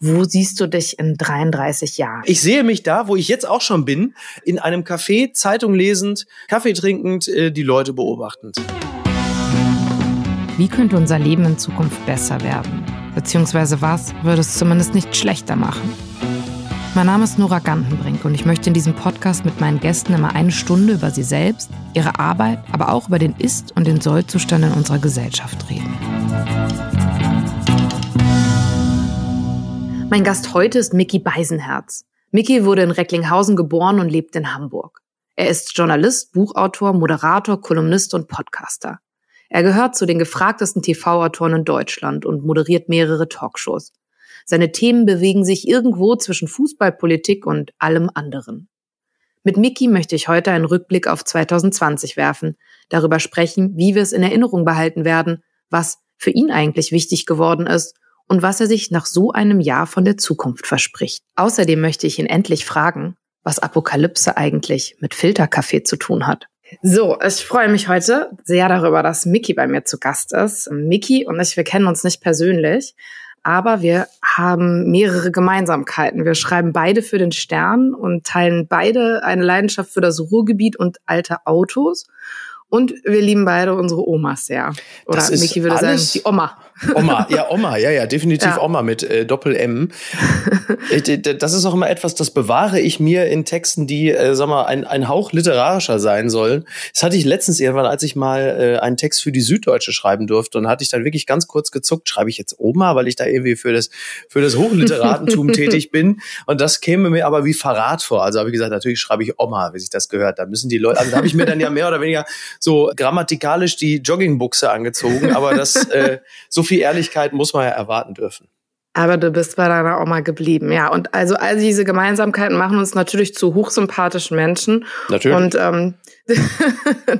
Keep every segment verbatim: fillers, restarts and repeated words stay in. Wo siehst du dich in dreiunddreißig Jahren? Ich sehe mich da, wo ich jetzt auch schon bin, in einem Café, Zeitung lesend, Kaffee trinkend, die Leute beobachtend. Wie könnte unser Leben in Zukunft besser werden? Beziehungsweise was würde es zumindest nicht schlechter machen? Mein Name ist Nora Gantenbrink und ich möchte in diesem Podcast mit meinen Gästen immer eine Stunde über sie selbst, ihre Arbeit, aber auch über den Ist- und den Sollzustand in unserer Gesellschaft reden. Mein Gast heute ist Micky Beisenherz. Micky wurde in Recklinghausen geboren und lebt in Hamburg. Er ist Journalist, Buchautor, Moderator, Kolumnist und Podcaster. Er gehört zu den gefragtesten T V-Autoren in Deutschland und moderiert mehrere Talkshows. Seine Themen bewegen sich irgendwo zwischen Fußball, Politik und allem anderen. Mit Micky möchte ich heute einen Rückblick auf zwanzig zwanzig werfen, darüber sprechen, wie wir es in Erinnerung behalten werden, was für ihn eigentlich wichtig geworden ist und was er sich nach so einem Jahr von der Zukunft verspricht. Außerdem möchte ich ihn endlich fragen, was Apokalypse eigentlich mit Filterkaffee zu tun hat. So, ich freue mich heute sehr darüber, dass Micky bei mir zu Gast ist. Micky und ich, wir kennen uns nicht persönlich, aber wir haben mehrere Gemeinsamkeiten. Wir schreiben beide für den Stern und teilen beide eine Leidenschaft für das Ruhrgebiet und alte Autos. Und wir lieben beide unsere Omas sehr. Oder Micky würde sagen, die Oma. Oma, ja, Oma, ja, ja, definitiv ja. Oma mit äh, Doppel-M. Das ist auch immer etwas, das bewahre ich mir in Texten, die, äh, sag mal, ein, ein Hauch literarischer sein sollen. Das hatte ich letztens irgendwann, als ich mal äh, einen Text für die Süddeutsche schreiben durfte, und hatte ich dann wirklich ganz kurz gezuckt, schreibe ich jetzt Oma, weil ich da irgendwie für das, für das Hochliteratentum tätig bin. Und das käme mir aber wie Verrat vor. Also habe ich gesagt, natürlich schreibe ich Oma, wie sich das gehört. Da müssen die Leute, also da habe ich mir dann ja mehr oder weniger so grammatikalisch die Joggingbuchse angezogen, aber das, äh, so viel Ehrlichkeit muss man ja erwarten dürfen. Aber du bist bei deiner Oma geblieben, ja. Und also all diese Gemeinsamkeiten machen uns natürlich zu hochsympathischen Menschen. Natürlich. Und ähm,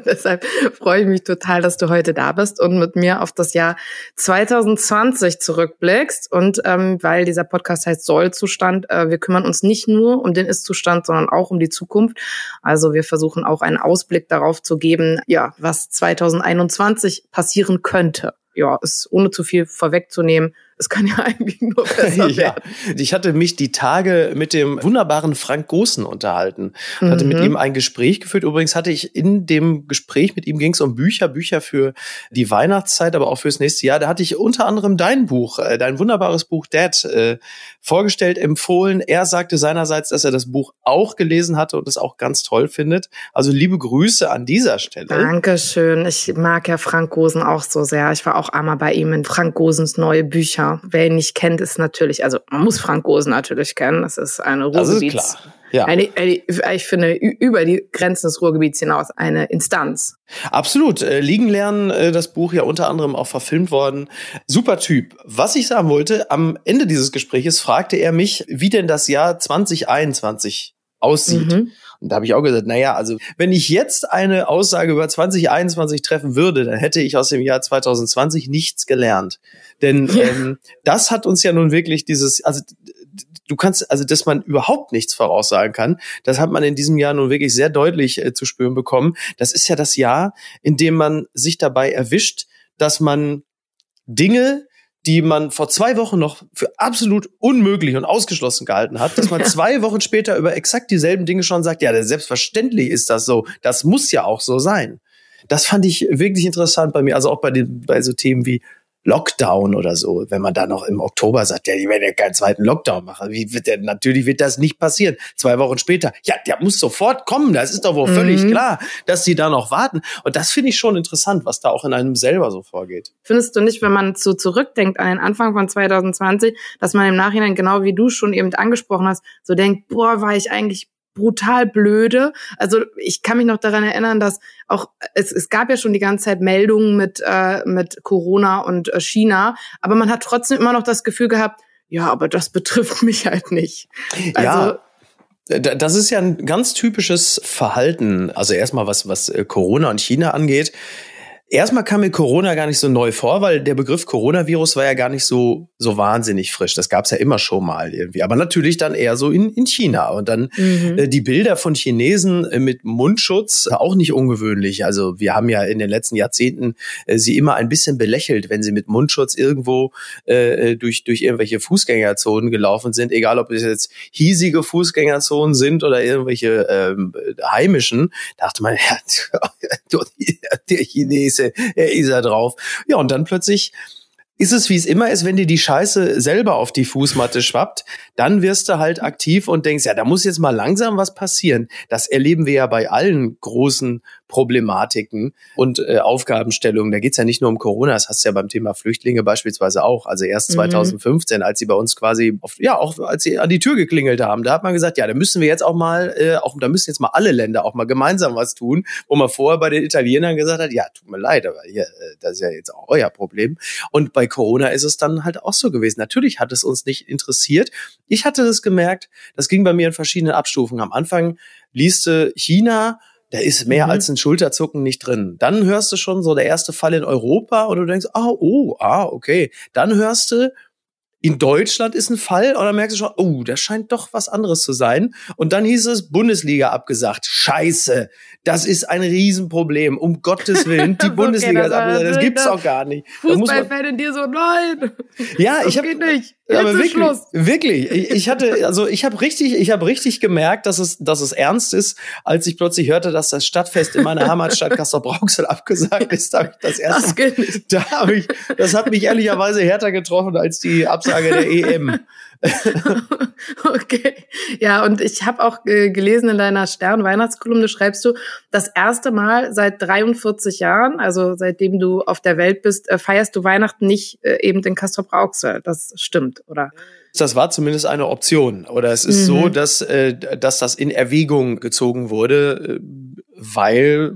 deshalb freue ich mich total, dass du heute da bist und mit mir auf das Jahr zwanzig zwanzig zurückblickst. Und ähm, weil dieser Podcast heißt Sollzustand, äh, wir kümmern uns nicht nur um den Ist-Zustand, sondern auch um die Zukunft. Also wir versuchen auch einen Ausblick darauf zu geben, ja, was zwanzig einundzwanzig passieren könnte. Ja, ist ohne zu viel vorwegzunehmen, es kann ja eigentlich nur besser werden. Ja. Ich hatte mich die Tage mit dem wunderbaren Frank Goosen unterhalten. Ich mhm. hatte mit ihm ein Gespräch geführt. Übrigens hatte ich in dem Gespräch mit ihm, ging es um Bücher, Bücher für die Weihnachtszeit, aber auch fürs nächste Jahr. Da hatte ich unter anderem dein Buch, dein wunderbares Buch Dad, vorgestellt, empfohlen. Er sagte seinerseits, dass er das Buch auch gelesen hatte und es auch ganz toll findet. Also liebe Grüße an dieser Stelle. Dankeschön. Ich mag ja Frank Goosen auch so sehr. Ich war auch einmal bei ihm in Frank Goosens neue Bücher. Wer ihn nicht kennt, ist natürlich, also man muss Frank Goosen natürlich kennen. Das ist eine Ruhrgebiets, ja. eine, eine, ich finde, über die Grenzen des Ruhrgebiets hinaus eine Instanz. Absolut. Liegen lernen, das Buch ja unter anderem auch verfilmt worden. Super Typ. Was ich sagen wollte, am Ende dieses Gespräches fragte er mich, wie denn das Jahr zwanzig einundzwanzig aussieht. Mhm. Und da habe ich auch gesagt, naja, also wenn ich jetzt eine Aussage über zwanzig einundzwanzig treffen würde, dann hätte ich aus dem Jahr zwanzig zwanzig nichts gelernt. Denn ja. ähm, das hat uns ja nun wirklich dieses, also du kannst, also dass man überhaupt nichts voraussagen kann, das hat man in diesem Jahr nun wirklich sehr deutlich äh, zu spüren bekommen. Das ist ja das Jahr, in dem man sich dabei erwischt, dass man Dinge, die man vor zwei Wochen noch für absolut unmöglich und ausgeschlossen gehalten hat, dass man zwei Wochen später über exakt dieselben Dinge schon sagt, ja, selbstverständlich ist das so, das muss ja auch so sein. Das fand ich wirklich interessant bei mir, also auch bei den, bei so Themen wie Lockdown oder so, wenn man da noch im Oktober sagt, ja, die werden ja keinen zweiten Lockdown machen, wie wird denn, natürlich wird das nicht passieren. Zwei Wochen später, ja, der muss sofort kommen, das ist doch wohl mhm. völlig klar, dass die da noch warten. Und das finde ich schon interessant, was da auch in einem selber so vorgeht. Findest du nicht, wenn man so zurückdenkt an den Anfang von zwanzig zwanzig, dass man im Nachhinein, genau wie du schon eben angesprochen hast, so denkt, boah, war ich eigentlich brutal blöde. Also ich kann mich noch daran erinnern, dass auch es, es gab ja schon die ganze Zeit Meldungen mit äh, mit Corona und äh, China, aber man hat trotzdem immer noch das Gefühl gehabt, ja, aber das betrifft mich halt nicht. Also, ja. Das ist ja ein ganz typisches Verhalten. Also erstmal was was Corona und China angeht. Erstmal kam mir Corona gar nicht so neu vor, weil der Begriff Coronavirus war ja gar nicht so so wahnsinnig frisch. Das gab's ja immer schon mal irgendwie. Aber natürlich dann eher so in, in China. Und dann mhm. äh, die Bilder von Chinesen äh, mit Mundschutz, äh, auch nicht ungewöhnlich. Also wir haben ja in den letzten Jahrzehnten äh, sie immer ein bisschen belächelt, wenn sie mit Mundschutz irgendwo äh, durch durch irgendwelche Fußgängerzonen gelaufen sind. Egal, ob es jetzt hiesige Fußgängerzonen sind oder irgendwelche ähm, heimischen. Dachte man, ja, der Chinese, er ist ja drauf. Ja, und dann plötzlich ist es, wie es immer ist, wenn dir die Scheiße selber auf die Fußmatte schwappt, dann wirst du halt aktiv und denkst, ja, da muss jetzt mal langsam was passieren. Das erleben wir ja bei allen großen Problematiken und äh, Aufgabenstellungen. Da geht es ja nicht nur um Corona, das hast du ja beim Thema Flüchtlinge beispielsweise auch. Also erst mhm. zwanzig fünfzehn, als sie bei uns quasi, auf, ja, auch als sie an die Tür geklingelt haben, da hat man gesagt, ja, da müssen wir jetzt auch mal, äh, auch, da müssen jetzt mal alle Länder auch mal gemeinsam was tun, wo man vorher bei den Italienern gesagt hat, ja, tut mir leid, aber hier, das ist ja jetzt auch euer Problem. Und bei Corona ist es dann halt auch so gewesen. Natürlich hat es uns nicht interessiert. Ich hatte das gemerkt, das ging bei mir in verschiedenen Abstufungen. Am Anfang liest du China, da ist mehr mhm. als ein Schulterzucken nicht drin. Dann hörst du schon so der erste Fall in Europa und du denkst, ah, oh, ah, okay. Dann hörst du, in Deutschland ist ein Fall und dann merkst du schon, oh, das scheint doch was anderes zu sein. Und dann hieß es, Bundesliga abgesagt. Scheiße, das ist ein Riesenproblem. Um Gottes Willen, die Bundesliga okay, ist abgesagt. Das gibt's auch gar nicht. Fußballfan in dir so, nein, ja, ich hab, geht nicht. Jetzt aber wirklich, Schluss. wirklich, ich hatte, also ich habe richtig, ich habe richtig gemerkt, dass es, dass es ernst ist, als ich plötzlich hörte, dass das Stadtfest in meiner Heimatstadt Castrop-Rauxel abgesagt ist. Da hab ich das erste, das geht nicht. Da habe ich, das hat mich ehrlicherweise härter getroffen als die Absage der E M. Okay, ja, und ich habe auch äh, gelesen in deiner Stern-Weihnachtskolumne schreibst du, das erste Mal seit dreiundvierzig Jahren, also seitdem du auf der Welt bist, äh, feierst du Weihnachten nicht äh, eben in Castrop-Rauxel. Das stimmt, oder? Das war zumindest eine Option, oder es ist mhm. so, dass, äh, dass das in Erwägung gezogen wurde, äh, weil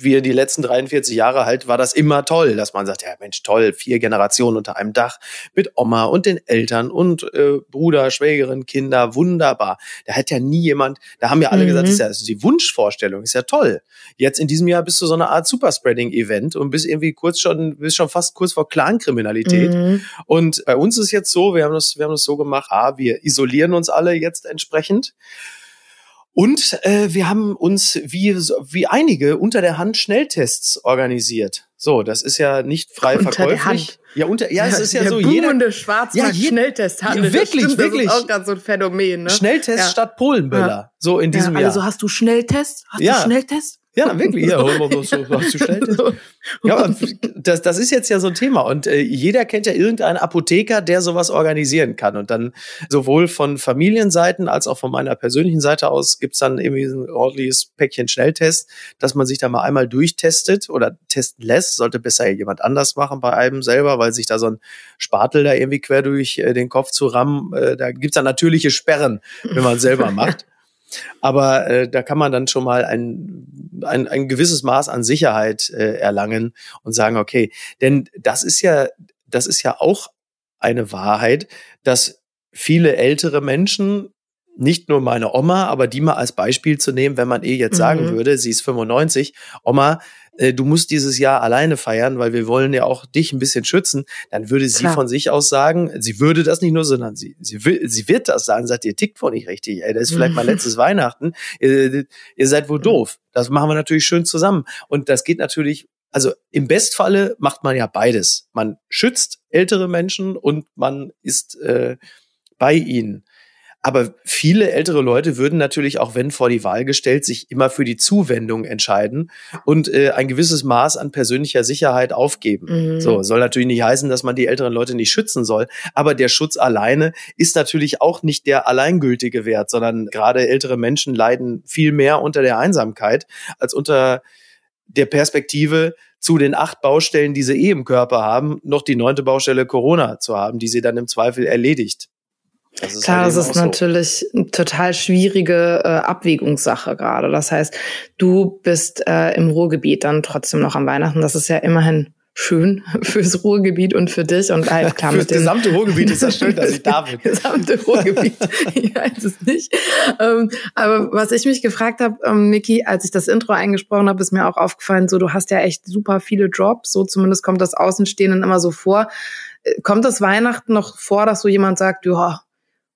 wir die letzten dreiundvierzig Jahre halt, war das immer toll, dass man sagt, ja Mensch, toll, vier Generationen unter einem Dach mit Oma und den Eltern und äh, Bruder, Schwägerin, Kinder, wunderbar. Da hat ja nie jemand, da haben ja alle mhm. gesagt, das ist ja das ist die Wunschvorstellung, ist ja toll. Jetzt in diesem Jahr bist du so eine Art Superspreading-Event und bist irgendwie kurz schon, bist schon fast kurz vor Clankriminalität. Mhm. Und bei uns ist jetzt so, wir haben das, wir haben das so gemacht, ah, wir isolieren uns alle jetzt entsprechend. Und äh, wir haben uns, wie, wie einige, unter der Hand Schnelltests organisiert. So, das ist ja nicht frei unter verkäuflich. Der Hand. Ja, unter, ja, es ist ja, ja so jeder. Der Schwarzmarkt ja, Schnelltesthandel. Ja, wirklich, das stimmt, wirklich. Das ist auch ganz so ein Phänomen, ne? Schnelltest ja. statt Polenböller. Ja. So in diesem ja, Jahr. Also hast du Schnelltest? Hast ja. du Schnelltest? Ja, wirklich. Ja, hast du Schnelltest? Ja, aber das, das ist jetzt ja so ein Thema. Und äh, jeder kennt ja irgendeinen Apotheker, der sowas organisieren kann. Und dann sowohl von Familienseiten als auch von meiner persönlichen Seite aus gibt's dann irgendwie ein ordentliches Päckchen Schnelltest, dass man sich da mal einmal durchtestet oder testen lässt. Sollte besser jemand anders machen bei einem selber, weil sich da so ein Spatel da irgendwie quer durch äh, den Kopf zu rammen, äh, da gibt's dann natürliche Sperren, wenn man es selber macht. Aber äh, da kann man dann schon mal ein, ein, ein gewisses Maß an Sicherheit äh, erlangen und sagen, okay, denn das ist ja, das ist ja auch eine Wahrheit, dass viele ältere Menschen, nicht nur meine Oma, aber die mal als Beispiel zu nehmen, wenn man eh jetzt sagen mhm. würde, sie ist fünfundneunzig, Oma, äh, du musst dieses Jahr alleine feiern, weil wir wollen ja auch dich ein bisschen schützen, dann würde sie Klar. von sich aus sagen, sie würde das nicht nur, sondern sie sie, will, sie wird das sagen, sagt, ihr tickt wohl nicht richtig, ey, das ist vielleicht mhm. mein letztes Weihnachten, ihr, ihr seid wohl mhm. doof, das machen wir natürlich schön zusammen und das geht natürlich, also im Bestfalle macht man ja beides, man schützt ältere Menschen und man ist äh, bei ihnen. Aber viele ältere Leute würden natürlich, auch wenn vor die Wahl gestellt, sich immer für die Zuwendung entscheiden und äh, ein gewisses Maß an persönlicher Sicherheit aufgeben. Mhm. So, soll natürlich nicht heißen, dass man die älteren Leute nicht schützen soll, aber der Schutz alleine ist natürlich auch nicht der alleingültige Wert, sondern gerade ältere Menschen leiden viel mehr unter der Einsamkeit als unter der Perspektive, zu den acht Baustellen, die sie eh im Körper haben, noch die neunte Baustelle Corona zu haben, die sie dann im Zweifel erledigt. Das Klar, halt das ist natürlich so. Eine total schwierige äh, Abwägungssache gerade. Das heißt, du bist äh, im Ruhrgebiet dann trotzdem noch am Weihnachten. Das ist ja immerhin schön fürs Ruhrgebiet und für dich und halt klar. Für das gesamte Ruhrgebiet ist das schön, dass ich da bin. Das gesamte Ruhrgebiet, ich weiß es nicht. Ähm, aber was ich mich gefragt habe, ähm, Micky, als ich das Intro eingesprochen habe, ist mir auch aufgefallen, so du hast ja echt super viele Jobs, so zumindest kommt das Außenstehenden immer so vor. Kommt das Weihnachten noch vor, dass so jemand sagt, ja,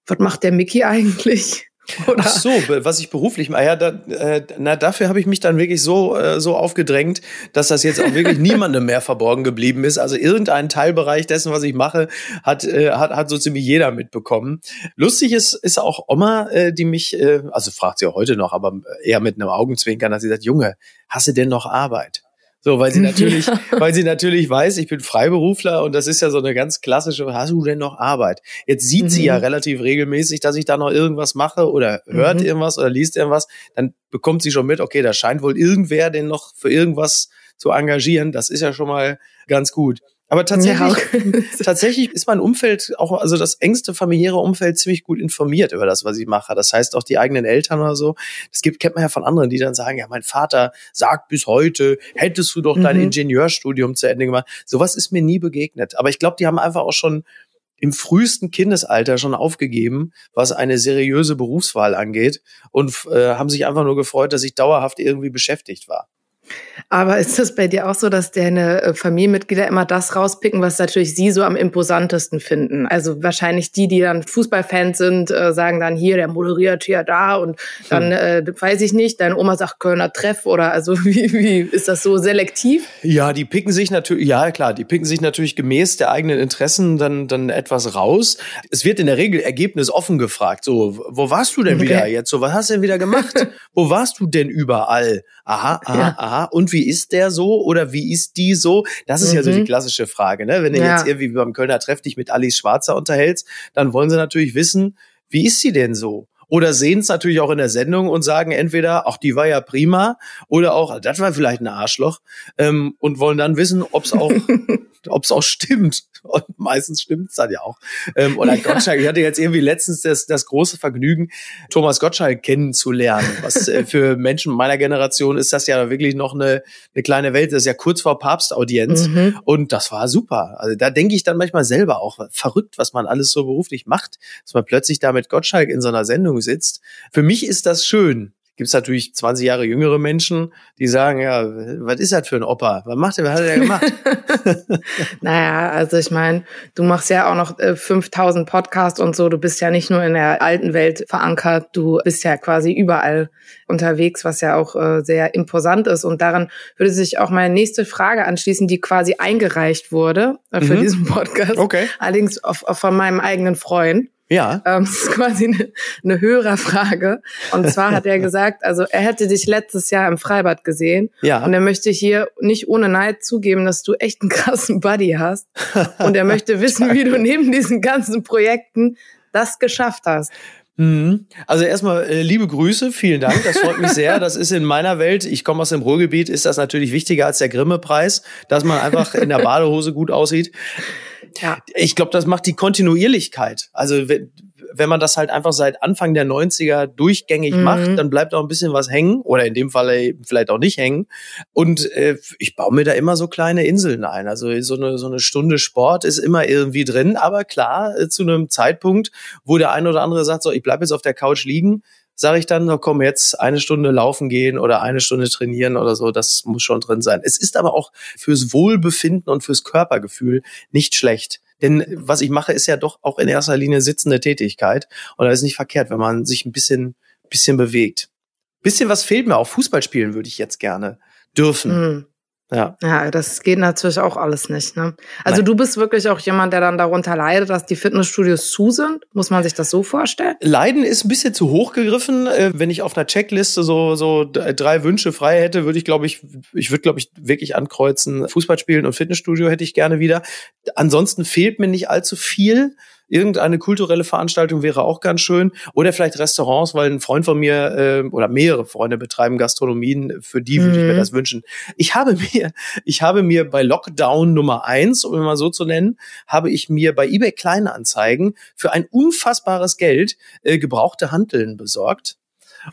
was macht der Micky eigentlich? Oder? Ach so, was ich beruflich mache, ja, da, äh, na, dafür habe ich mich dann wirklich so, äh, so aufgedrängt, dass das jetzt auch wirklich niemandem mehr verborgen geblieben ist. Also irgendein Teilbereich dessen, was ich mache, hat, äh, hat, hat so ziemlich jeder mitbekommen. Lustig ist, ist auch Oma, äh, die mich, äh, also fragt sie heute noch, aber eher mit einem Augenzwinkern, dass sie sagt, Junge, hast du denn noch Arbeit? So, weil sie natürlich, ja. weil sie natürlich weiß, ich bin Freiberufler und das ist ja so eine ganz klassische, hast du denn noch Arbeit? Jetzt sieht mhm. sie ja relativ regelmäßig, dass ich da noch irgendwas mache oder hört mhm. irgendwas oder liest irgendwas, dann bekommt sie schon mit, okay, da scheint wohl irgendwer den noch für irgendwas zu engagieren, das ist ja schon mal ganz gut. Aber tatsächlich, ja. tatsächlich ist mein Umfeld, auch also das engste familiäre Umfeld, ziemlich gut informiert über das, was ich mache. Das heißt auch die eigenen Eltern oder so. Das gibt, kennt man ja von anderen, die dann sagen, ja, mein Vater sagt bis heute, hättest du doch dein mhm. Ingenieurstudium zu Ende gemacht. Sowas ist mir nie begegnet. Aber ich glaube, die haben einfach auch schon im frühesten Kindesalter schon aufgegeben, was eine seriöse Berufswahl angeht und äh, haben sich einfach nur gefreut, dass ich dauerhaft irgendwie beschäftigt war. Aber ist das bei dir auch so, dass deine Familienmitglieder immer das rauspicken, was natürlich sie so am imposantesten finden? Also wahrscheinlich die, die dann Fußballfans sind, äh, sagen dann hier, der moderiert hier da und dann, äh, weiß ich nicht, deine Oma sagt Kölner Treff oder also wie, wie ist das so selektiv? Ja, die picken sich natürlich, ja klar, die picken sich natürlich gemäß der eigenen Interessen dann, dann etwas raus. Es wird in der Regel ergebnisoffen gefragt, so, wo warst du denn okay. wieder jetzt? So, was hast du denn wieder gemacht? Wo warst du denn überall? Aha, aha, ja. aha. Und wie ist der so oder wie ist die so? Das ist mhm. ja so die klassische Frage, ne? Wenn du ja. jetzt irgendwie beim Kölner Treff dich mit Alice Schwarzer unterhältst, dann wollen sie natürlich wissen, wie ist sie denn so? Oder sehen es natürlich auch in der Sendung und sagen entweder, ach, die war ja prima oder auch, das war vielleicht ein Arschloch ähm, und wollen dann wissen, ob es auch, ob's auch stimmt. Und meistens stimmt es dann ja auch. Ähm, oder ja. Gottschalk, ich hatte jetzt irgendwie letztens das, das große Vergnügen, Thomas Gottschalk kennenzulernen. Was äh, für Menschen meiner Generation ist das ja wirklich noch eine, eine kleine Welt. Das ist ja kurz vor Papstaudienz mhm. und das war super. Also da denke ich dann manchmal selber auch, verrückt, was man alles so beruflich macht, dass man plötzlich da mit Gottschalk in so einer Sendung sitzt. Für mich ist das schön. Gibt es natürlich zwanzig Jahre jüngere Menschen, die sagen, ja, was ist das für ein Opa? Was macht er? Was hat er gemacht? Naja, also ich meine, du machst ja auch noch äh, fünftausend Podcasts und so. Du bist ja nicht nur in der alten Welt verankert. Du bist ja quasi überall unterwegs, was ja auch äh, sehr imposant ist. Und daran würde sich auch meine nächste Frage anschließen, die quasi eingereicht wurde äh, für mhm. diesen Podcast. Okay. Allerdings auf, auf von meinem eigenen Freund. Ja. Ähm, das ist quasi eine, eine Hörerfrage. Und zwar hat er gesagt, also er hätte dich letztes Jahr im Freibad gesehen. Ja. Und er möchte hier nicht ohne Neid zugeben, dass du echt einen krassen Buddy hast. Und er möchte wissen, wie du neben diesen ganzen Projekten das geschafft hast. Also erstmal äh, liebe Grüße, vielen Dank, das freut mich sehr. Das ist in meiner Welt, ich komme aus dem Ruhrgebiet, ist das natürlich wichtiger als der Grimme-Preis, dass man einfach in der Badehose gut aussieht. Ja. Ich glaube, das macht die Kontinuierlichkeit. Also wenn, wenn man das halt einfach seit Anfang der neunziger durchgängig mhm. macht, dann bleibt auch ein bisschen was hängen oder in dem Fall vielleicht auch nicht hängen. Und äh, ich baue mir da immer so kleine Inseln ein. Also so eine, so eine Stunde Sport ist immer irgendwie drin. Aber klar, äh, zu einem Zeitpunkt, wo der eine oder andere sagt, so, ich bleibe jetzt auf der Couch liegen, sage ich dann, komm, jetzt eine Stunde laufen gehen oder eine Stunde trainieren oder so, das muss schon drin sein. Es ist aber auch fürs Wohlbefinden und fürs Körpergefühl nicht schlecht. Denn was ich mache, ist ja doch auch in erster Linie sitzende Tätigkeit. Und da ist nicht verkehrt, wenn man sich ein bisschen, bisschen bewegt. Bisschen was fehlt mir auch. Fußball spielen würde ich jetzt gerne dürfen. Mhm. Ja. ja, das geht natürlich auch alles nicht. Ne? Also Nein. Du bist wirklich auch jemand, der dann darunter leidet, dass die Fitnessstudios zu sind? Muss man sich das so vorstellen? Leiden ist ein bisschen zu hoch gegriffen. Wenn ich auf einer Checkliste so so drei Wünsche frei hätte, würde ich, glaube ich, ich würde, glaube ich, wirklich ankreuzen, Fußball spielen und Fitnessstudio hätte ich gerne wieder. Ansonsten fehlt mir nicht allzu viel. Irgendeine kulturelle Veranstaltung wäre auch ganz schön. Oder vielleicht Restaurants, weil ein Freund von mir äh, oder mehrere Freunde betreiben Gastronomien. Für die würde mhm. ich mir das wünschen. Ich habe mir, ich habe mir bei Lockdown Nummer eins, um es mal so zu nennen, habe ich mir bei eBay Kleinanzeigen für ein unfassbares Geld äh, gebrauchte Hanteln besorgt.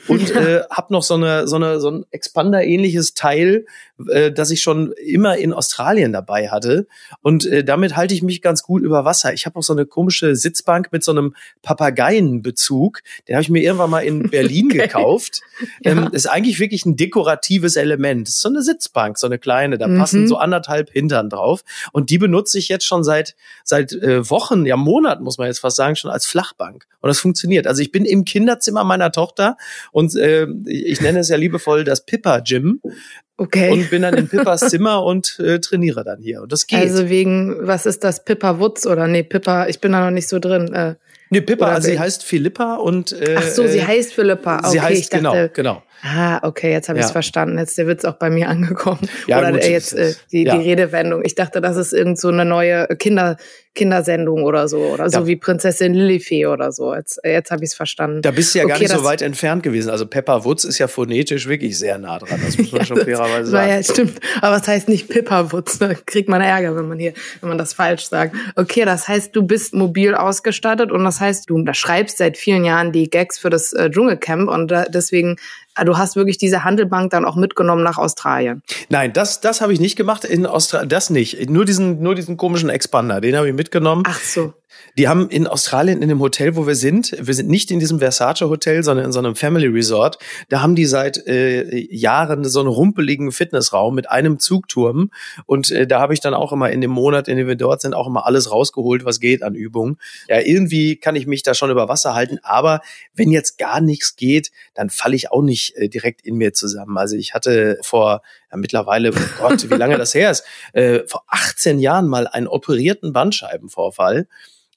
und äh, habe noch so eine so eine so ein Expander-ähnliches Teil, äh, das ich schon immer in Australien dabei hatte, und äh, damit halte ich mich ganz gut über Wasser. Ich habe auch so eine komische Sitzbank mit so einem Papageienbezug, den habe ich mir irgendwann mal in Berlin okay. gekauft. Ähm, ja. Ist eigentlich wirklich ein dekoratives Element. Ist so eine Sitzbank, so eine kleine, da mhm. passen so anderthalb Hintern drauf, und die benutze ich jetzt schon seit seit äh, Wochen, ja Monaten muss man jetzt fast sagen, schon als Flachbank, und das funktioniert. Also ich bin im Kinderzimmer meiner Tochter und äh, ich nenne es ja liebevoll das Pippa Gym. Okay. Und bin dann in Pippas Zimmer und äh, trainiere dann hier. Und das geht. Also wegen, was ist das, Pippa Wutz oder nee, Pippa, ich bin da noch nicht so drin. Äh, nee, Pippa, also sie heißt Philippa und äh, ach so, sie heißt Philippa. Okay, sie heißt, ich dachte, genau, genau. Ah, okay, jetzt habe ja. ich es verstanden. Jetzt ist der Witz auch bei mir angekommen. Ja, oder gut, jetzt äh, die, ja. die Redewendung. Ich dachte, das ist irgend so eine neue Kinder Kindersendung oder so. Oder ja. so wie Prinzessin Lillifee oder so. Jetzt, jetzt habe ich es verstanden. Da bist du ja okay, gar nicht so weit entfernt gewesen. Also Peppa Wutz ist ja phonetisch wirklich sehr nah dran. Das muss man ja, schon fairerweise sagen. Ja, stimmt. Aber es das heißt nicht Pippa Wutz. Da kriegt man Ärger, wenn man hier, wenn man das falsch sagt. Okay, das heißt, du bist mobil ausgestattet, und das heißt, du da schreibst seit vielen Jahren die Gags für das äh, Dschungelcamp, und da, deswegen... Du hast wirklich diese Handelbank dann auch mitgenommen nach Australien. Nein, das das habe ich nicht gemacht in Australien, das nicht. Nur diesen nur diesen komischen Expander, den habe ich mitgenommen. Ach so. Die haben in Australien in dem Hotel, wo wir sind, wir sind nicht in diesem Versace-Hotel, sondern in so einem Family Resort, da haben die seit äh, Jahren so einen rumpeligen Fitnessraum mit einem Zugturm, und äh, da habe ich dann auch immer in dem Monat, in dem wir dort sind, auch immer alles rausgeholt, was geht an Übungen. Ja, irgendwie kann ich mich da schon über Wasser halten, aber wenn jetzt gar nichts geht, dann falle ich auch nicht äh, direkt in mir zusammen. Also ich hatte vor ja, mittlerweile, oh Gott, wie lange das her ist, äh, vor achtzehn Jahren mal einen operierten Bandscheibenvorfall.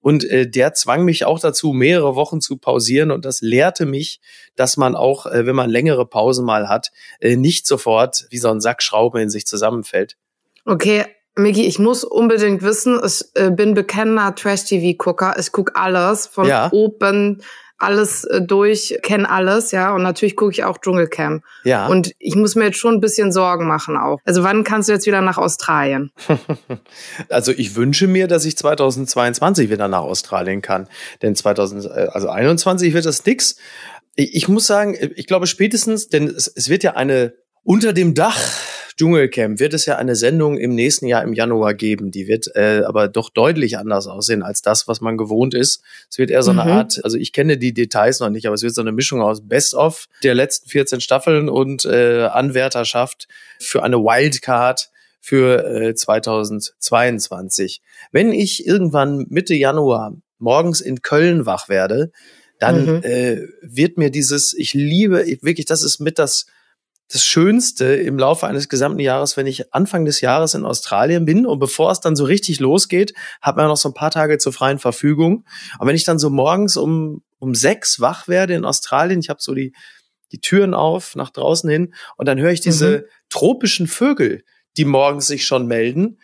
Und äh, der zwang mich auch dazu, mehrere Wochen zu pausieren. Und das lehrte mich, dass man auch, äh, wenn man längere Pausen mal hat, äh, nicht sofort wie so ein Sack Schrauben in sich zusammenfällt. Okay, Micky, ich muss unbedingt wissen, ich äh, bin bekennender Trash-T V-Gucker. Ich gucke alles von ja. oben, alles äh, durch, kenne alles. ja. Und natürlich gucke ich auch Dschungelcamp. Ja. Und ich muss mir jetzt schon ein bisschen Sorgen machen auch. Also wann kannst du jetzt wieder nach Australien? Also ich wünsche mir, dass ich zweitausendzweiundzwanzig wieder nach Australien kann. Denn zweitausendeinundzwanzig wird das nix. Ich, ich muss sagen, ich glaube spätestens, denn es, es wird ja eine unter dem Dach... Dschungelcamp wird es ja eine Sendung im nächsten Jahr im Januar geben. Die wird äh, aber doch deutlich anders aussehen als das, was man gewohnt ist. Es wird eher so eine mhm. Art, also ich kenne die Details noch nicht, aber es wird so eine Mischung aus Best-of der letzten vierzehn Staffeln und äh, Anwärterschaft für eine Wildcard für äh, zweitausendzweiundzwanzig. Wenn ich irgendwann Mitte Januar morgens in Köln wach werde, dann mhm. äh, wird mir dieses, ich liebe, ich, wirklich, das ist mit das Das Schönste im Laufe eines gesamten Jahres, wenn ich Anfang des Jahres in Australien bin, und bevor es dann so richtig losgeht, hat man noch so ein paar Tage zur freien Verfügung. Und wenn ich dann so morgens um um sechs wach werde in Australien, ich habe so die die Türen auf nach draußen hin, und dann höre ich diese mhm. tropischen Vögel, die morgens sich schon melden.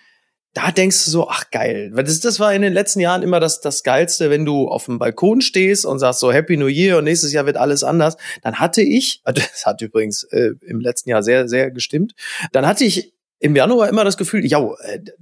Da denkst du so, ach geil, das, das war in den letzten Jahren immer das das Geilste, wenn du auf dem Balkon stehst und sagst so Happy New Year und nächstes Jahr wird alles anders. Dann hatte ich, das hat übrigens äh, im letzten Jahr sehr, sehr gestimmt, dann hatte ich im Januar immer das Gefühl, ja,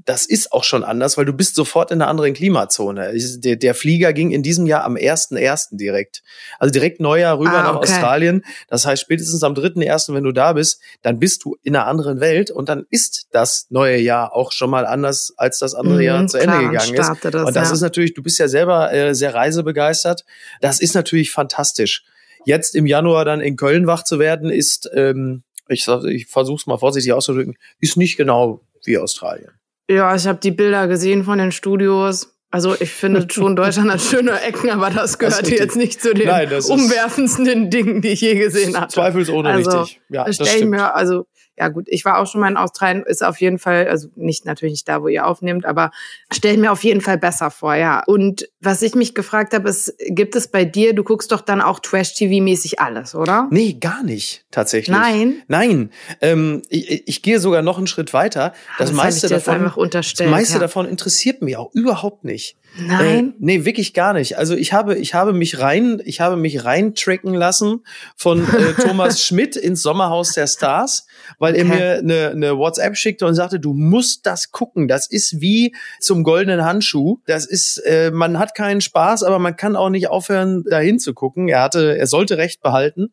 das ist auch schon anders, weil du bist sofort in einer anderen Klimazone. Der, der Flieger ging in diesem Jahr am ersten ersten direkt. Also direkt Neujahr rüber ah, okay. nach Australien. Das heißt, spätestens am dritten ersten, wenn du da bist, dann bist du in einer anderen Welt, und dann ist das neue Jahr auch schon mal anders, als das andere mhm, Jahr zu klar, Ende gegangen ist. Das, und das ja. ist natürlich, du bist ja selber äh, sehr reisebegeistert. Das ist natürlich fantastisch. Jetzt im Januar dann in Köln wach zu werden, ist... Ähm, Ich, ich versuche es mal vorsichtig auszudrücken, ist nicht genau wie Australien. Ja, ich habe die Bilder gesehen von den Studios. Also ich finde schon, Deutschland hat schöne Ecken, aber das gehört das jetzt nicht zu den Nein, umwerfendsten Dingen, die ich je gesehen habe. Zweifelsohne also, richtig. Ja, das stell ich mir, also ja gut, ich war auch schon mal in Australien, ist auf jeden Fall, also nicht natürlich nicht da, wo ihr aufnehmt, aber stell mir auf jeden Fall besser vor, ja. Und was ich mich gefragt habe, ist, gibt es bei dir, du guckst doch dann auch Trash-T V-mäßig alles, oder? Nee, gar nicht, tatsächlich. Nein? Nein, ähm, ich, ich gehe sogar noch einen Schritt weiter. Das, das meiste, davon, das meiste ja. davon interessiert mich auch überhaupt nicht. Nein? Äh, nee, wirklich gar nicht. Also ich habe, ich habe mich rein, ich habe mich reintracken lassen von äh, Thomas Schmidt ins Sommerhaus der Stars, weil weil er mir eine, eine WhatsApp schickte und sagte, du musst das gucken. Das ist wie zum goldenen Handschuh. Das ist, äh, man hat keinen Spaß, aber man kann auch nicht aufhören, dahin zu gucken. Er hatte, er sollte recht behalten.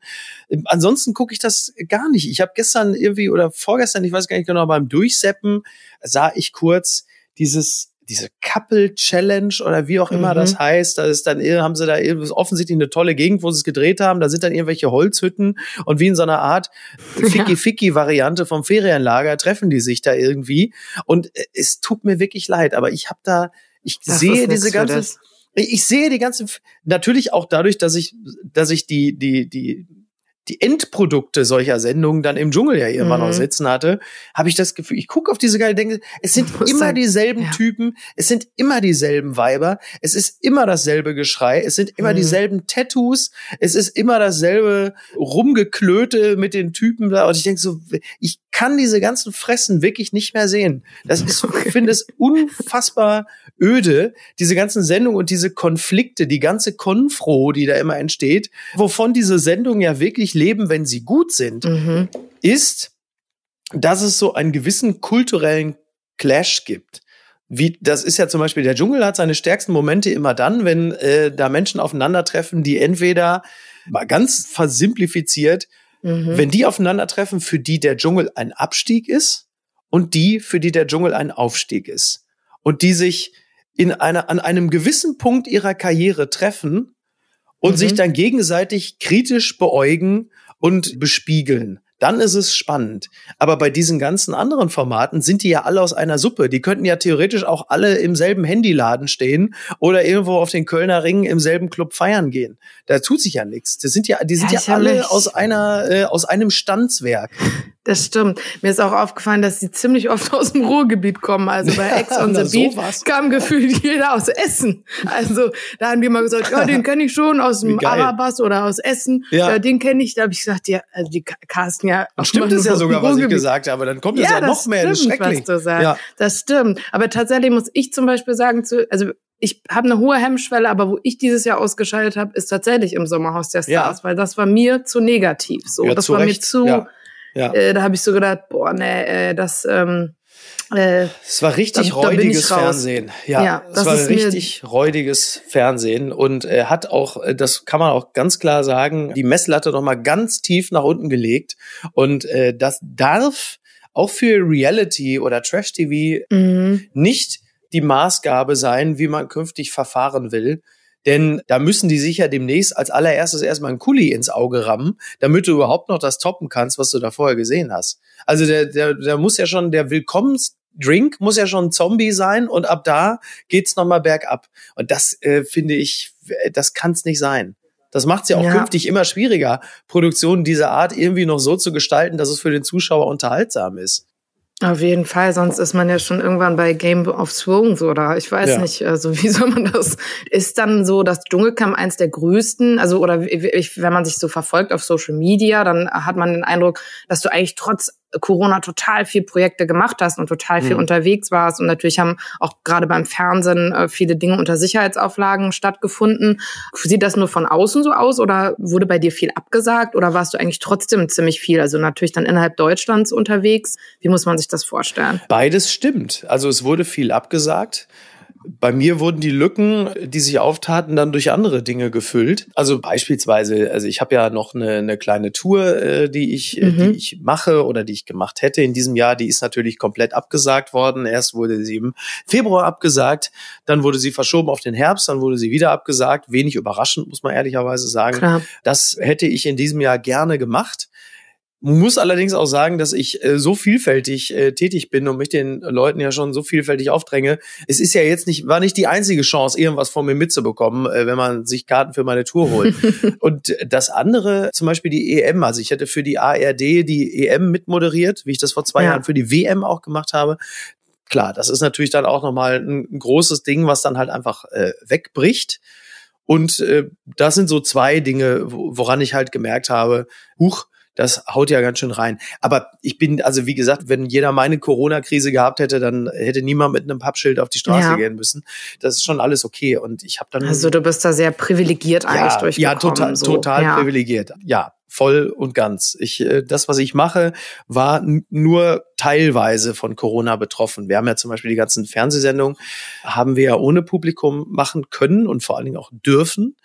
Ansonsten gucke ich das gar nicht. Ich habe gestern irgendwie oder vorgestern, ich weiß gar nicht genau, beim Durchseppen sah ich kurz dieses diese Couple-Challenge oder wie auch immer mhm. das heißt, da ist dann haben sie da offensichtlich eine tolle Gegend, wo sie es gedreht haben, da sind dann irgendwelche Holzhütten und wie in so einer Art Ficky-Ficky-Variante vom Ferienlager treffen die sich da irgendwie und es tut mir wirklich leid, aber ich habe da, ich das sehe diese ganze, ich sehe die ganze, natürlich auch dadurch, dass ich, dass ich die, die, die die Endprodukte solcher Sendungen dann im Dschungel ja immer mhm. noch sitzen hatte, habe ich das Gefühl, ich gucke auf diese geile Dinge, es sind immer sein. dieselben ja. Typen, es sind immer dieselben Weiber, es ist immer dasselbe Geschrei, es sind immer mhm. dieselben Tattoos, es ist immer dasselbe Rumgeklöte mit den Typen da und ich denke so, ich kann diese ganzen Fressen wirklich nicht mehr sehen. Das ist, ich finde es unfassbar öde, diese ganzen Sendungen und diese Konflikte, die ganze Konfro, die da immer entsteht, wovon diese Sendungen ja wirklich leben, wenn sie gut sind, mhm. ist, dass es so einen gewissen kulturellen Clash gibt. Wie, das ist ja zum Beispiel, der Dschungel hat seine stärksten Momente immer dann, wenn äh, da Menschen aufeinandertreffen, die entweder, mal ganz versimplifiziert, mhm. wenn die aufeinandertreffen, für die der Dschungel ein Abstieg ist und die, für die der Dschungel ein Aufstieg ist. Und die sich in einer, an einem gewissen Punkt ihrer Karriere treffen und mhm. sich dann gegenseitig kritisch beäugen und bespiegeln. Dann ist es spannend. Aber bei diesen ganzen anderen Formaten sind die ja alle aus einer Suppe. Die könnten ja theoretisch auch alle im selben Handyladen stehen oder irgendwo auf den Kölner Ring im selben Club feiern gehen. Da tut sich ja nichts. Das sind ja, die sind ja, ja alle nicht. aus einer, äh, aus einem Stanzwerk. Das stimmt. Mir ist auch aufgefallen, dass sie ziemlich oft aus dem Ruhrgebiet kommen. Also bei Ex on the Beat so kam gefühlt jeder aus Essen. Also da haben die immer gesagt, ja, oh, den kenne ich schon aus dem Arabas oder aus Essen. Ja, ja den kenne ich. Da habe ich gesagt, ja, also die Carsten ja. Auch stimmt es ja sogar, was ich gesagt habe. Dann kommt es ja, ja noch mehr in Schrecklich. Was du sagst. Ja. Das stimmt. Aber tatsächlich muss ich zum Beispiel sagen, zu, also ich habe eine hohe Hemmschwelle, aber wo ich dieses Jahr ausgeschaltet habe, ist tatsächlich im Sommerhaus der Stars, ja. weil das war mir zu negativ. So, ja, das war Recht. mir zu. Ja. Ja. Äh, da habe ich so gedacht, boah, ne, äh, das. Ähm, äh, es war richtig da, räudiges da Fernsehen. Ja, ja es war richtig räudiges Fernsehen und äh, hat auch, das kann man auch ganz klar sagen, die Messlatte noch mal ganz tief nach unten gelegt und äh, das darf auch für Reality oder Trash-T V mhm. nicht die Maßgabe sein, wie man künftig verfahren will. Denn da müssen die sicher demnächst als allererstes erstmal einen Kuli ins Auge rammen, damit du überhaupt noch das toppen kannst, was du da vorher gesehen hast. Also der, der, der muss ja schon, der Willkommensdrink muss ja schon ein Zombie sein und ab da geht's nochmal bergab. Und das äh, finde ich, das kann's nicht sein. Das macht's ja auch ja. künftig immer schwieriger, Produktionen dieser Art irgendwie noch so zu gestalten, dass es für den Zuschauer unterhaltsam ist. Auf jeden Fall, sonst ist man ja schon irgendwann bei Game of Thrones oder ich weiß ja. nicht, also wie soll man das, ist dann so das Dschungelcamp eins der größten, also oder ich, wenn man sich so verfolgt auf Social Media, dann hat man den Eindruck, dass du eigentlich trotz Corona total viel Projekte gemacht hast und total viel mhm. unterwegs warst und natürlich haben auch gerade beim Fernsehen viele Dinge unter Sicherheitsauflagen stattgefunden. Sieht das nur von außen so aus oder wurde bei dir viel abgesagt oder warst du eigentlich trotzdem ziemlich viel, also natürlich dann innerhalb Deutschlands unterwegs? Wie muss man sich das vorstellen? Beides stimmt. Also es wurde viel abgesagt. Bei mir wurden die Lücken, die sich auftaten, dann durch andere Dinge gefüllt. Also beispielsweise, also ich habe ja noch eine, eine kleine Tour, äh, die ich, mhm. die ich mache oder die ich gemacht hätte in diesem Jahr. Die ist natürlich komplett abgesagt worden. Erst wurde sie im Februar abgesagt, dann wurde sie verschoben auf den Herbst, dann wurde sie wieder abgesagt. Wenig überraschend, muss man ehrlicherweise sagen. Klar. Das hätte ich in diesem Jahr gerne gemacht. Muss allerdings auch sagen, dass ich äh, so vielfältig äh, tätig bin und mich den Leuten ja schon so vielfältig aufdränge. Es ist ja jetzt nicht, war nicht die einzige Chance, irgendwas von mir mitzubekommen, äh, wenn man sich Karten für meine Tour holt. Und das andere, zum Beispiel die E M, also ich hätte für die A R D die E M mitmoderiert, wie ich das vor zwei ja. Jahren für die W M auch gemacht habe. Klar, das ist natürlich dann auch nochmal ein, ein großes Ding, was dann halt einfach äh, wegbricht. Und äh, das sind so zwei Dinge, woran ich halt gemerkt habe, huch, das haut ja ganz schön rein. Aber ich bin, also wie gesagt, wenn jeder meine Corona-Krise gehabt hätte, dann hätte niemand mit einem Pappschild auf die Straße ja. gehen müssen. Das ist schon alles okay. Und ich habe dann. Also du bist da sehr privilegiert ja, eigentlich durchgekommen. Ja, total, so. total ja. privilegiert. Ja, voll und ganz. Ich, äh, das, was ich mache, war n- nur teilweise von Corona betroffen. Wir haben ja zum Beispiel die ganzen Fernsehsendungen, haben wir ja ohne Publikum machen können und vor allen Dingen auch dürfen.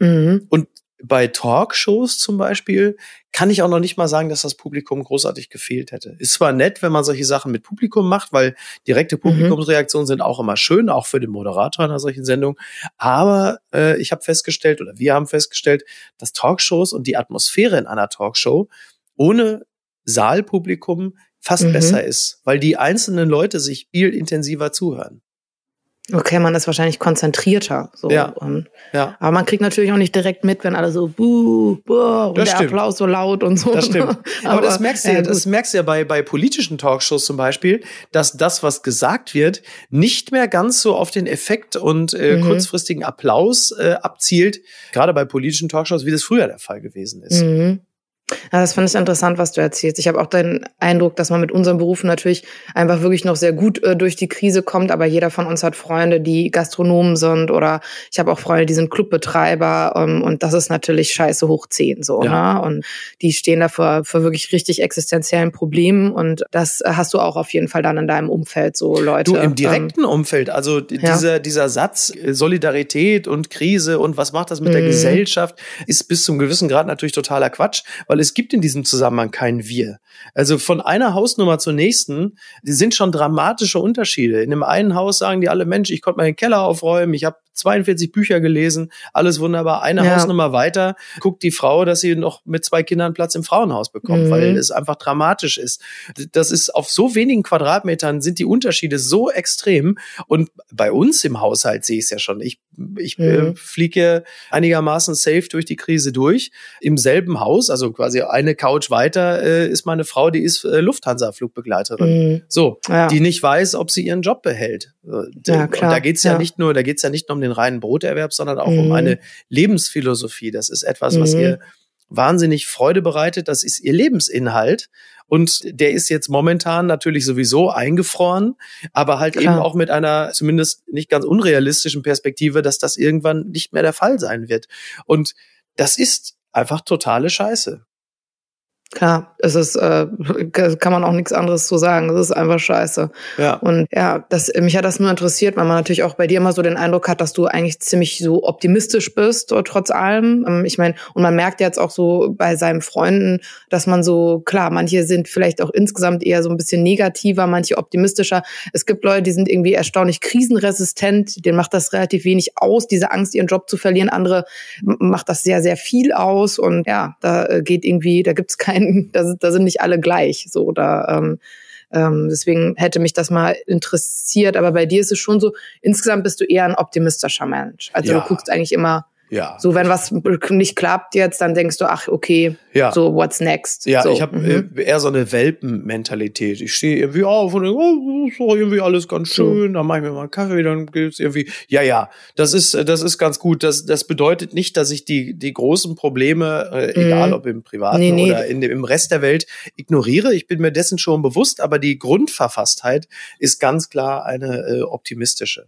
Mhm. Und bei Talkshows zum Beispiel kann ich auch noch nicht mal sagen, dass das Publikum großartig gefehlt hätte. Ist zwar nett, wenn man solche Sachen mit Publikum macht, weil direkte Publikumsreaktionen mhm. sind auch immer schön, auch für den Moderator einer solchen Sendung. Aber äh, ich habe festgestellt oder wir haben festgestellt, dass Talkshows und die Atmosphäre in einer Talkshow ohne Saalpublikum fast mhm. besser ist, weil die einzelnen Leute sich viel intensiver zuhören. Okay, man ist wahrscheinlich konzentrierter. So. Ja, und, ja. Aber man kriegt natürlich auch nicht direkt mit, wenn alle so buh, buh und das der stimmt. Applaus so laut und so. Das stimmt. Aber, aber das merkst du ja, das merkst du ja bei, bei politischen Talkshows zum Beispiel, dass das, was gesagt wird, nicht mehr ganz so auf den Effekt und äh, mhm. kurzfristigen Applaus äh, abzielt, gerade bei politischen Talkshows, wie das früher der Fall gewesen ist. Mhm. Ja, das fand ich interessant, was du erzählst. Ich habe auch den Eindruck, dass man mit unserem Beruf natürlich einfach wirklich noch sehr gut äh, durch die Krise kommt, aber jeder von uns hat Freunde, die Gastronomen sind oder ich habe auch Freunde, die sind Clubbetreiber ähm, und das ist natürlich scheiße hochziehen so, ja. Ne? Und die stehen da vor, vor wirklich richtig existenziellen Problemen und das hast du auch auf jeden Fall dann in deinem Umfeld so, Leute. Du, im direkten ähm, Umfeld, also d- ja. dieser, dieser Satz Solidarität und Krise und was macht das mit mhm. der Gesellschaft, ist bis zum gewissen Grad natürlich totaler Quatsch, weil es gibt in diesem Zusammenhang kein Wir. Also von einer Hausnummer zur nächsten sind schon dramatische Unterschiede. In dem einen Haus sagen die alle, Mensch, ich konnte meinen Keller aufräumen, ich habe zweiundvierzig Bücher gelesen, alles wunderbar. Eine ja. Hausnummer weiter guckt die Frau, dass sie noch mit zwei Kindern Platz im Frauenhaus bekommt, mhm. weil es einfach dramatisch ist. Das ist auf so wenigen Quadratmetern sind die Unterschiede so extrem. Und bei uns im Haushalt sehe ich es ja schon. Ich, ich mhm. fliege einigermaßen safe durch die Krise durch. Im selben Haus, also quasi eine Couch weiter, äh, ist meine Frau, die ist äh, Lufthansa-Flugbegleiterin. Mhm. So, ja. die nicht weiß, ob sie ihren Job behält. Ja, klar. Und da geht's ja, ja nicht nur, da geht's ja nicht nur um den reinen Broterwerb, sondern auch mhm. um eine Lebensphilosophie. Das ist etwas, mhm. was ihr wahnsinnig Freude bereitet. Das ist ihr Lebensinhalt. Und der ist jetzt momentan natürlich sowieso eingefroren, aber halt Klar. eben auch mit einer zumindest nicht ganz unrealistischen Perspektive, dass das irgendwann nicht mehr der Fall sein wird. Und das ist einfach totale Scheiße. Klar, es ist, äh, kann man auch nichts anderes zu sagen. Es ist einfach scheiße. Ja. Und ja, das, mich hat das nur interessiert, weil man natürlich auch bei dir immer so den Eindruck hat, dass du eigentlich ziemlich so optimistisch bist, trotz allem. Ich meine, und man merkt jetzt auch so bei seinen Freunden, dass man so, klar, manche sind vielleicht auch insgesamt eher so ein bisschen negativer, manche optimistischer. Es gibt Leute, die sind irgendwie erstaunlich krisenresistent, denen macht das relativ wenig aus, diese Angst, ihren Job zu verlieren. Andere macht das sehr, sehr viel aus. Und ja, da geht irgendwie, da gibt's kein Da, da sind nicht alle gleich. So, oder, ähm, ähm, deswegen hätte mich das mal interessiert. Aber bei dir ist es schon so, insgesamt bist du eher ein optimistischer Mensch. Also ja. du guckst eigentlich immer ja. so, wenn was nicht klappt jetzt, dann denkst du, ach okay, ja. so what's next. Ja, so. Ich habe mhm. eher so eine Welpenmentalität. Ich stehe irgendwie auf und denke, oh, ist doch irgendwie alles ganz schön, so. Dann mache ich mir mal einen Kaffee, dann geht's irgendwie, ja, ja, das ist, das ist ganz gut. Das, das bedeutet nicht, dass ich die, die großen Probleme, äh, mhm. egal ob im Privaten nee, nee. oder in dem, im Rest der Welt, ignoriere. Ich bin mir dessen schon bewusst, aber die Grundverfasstheit ist ganz klar eine äh, optimistische.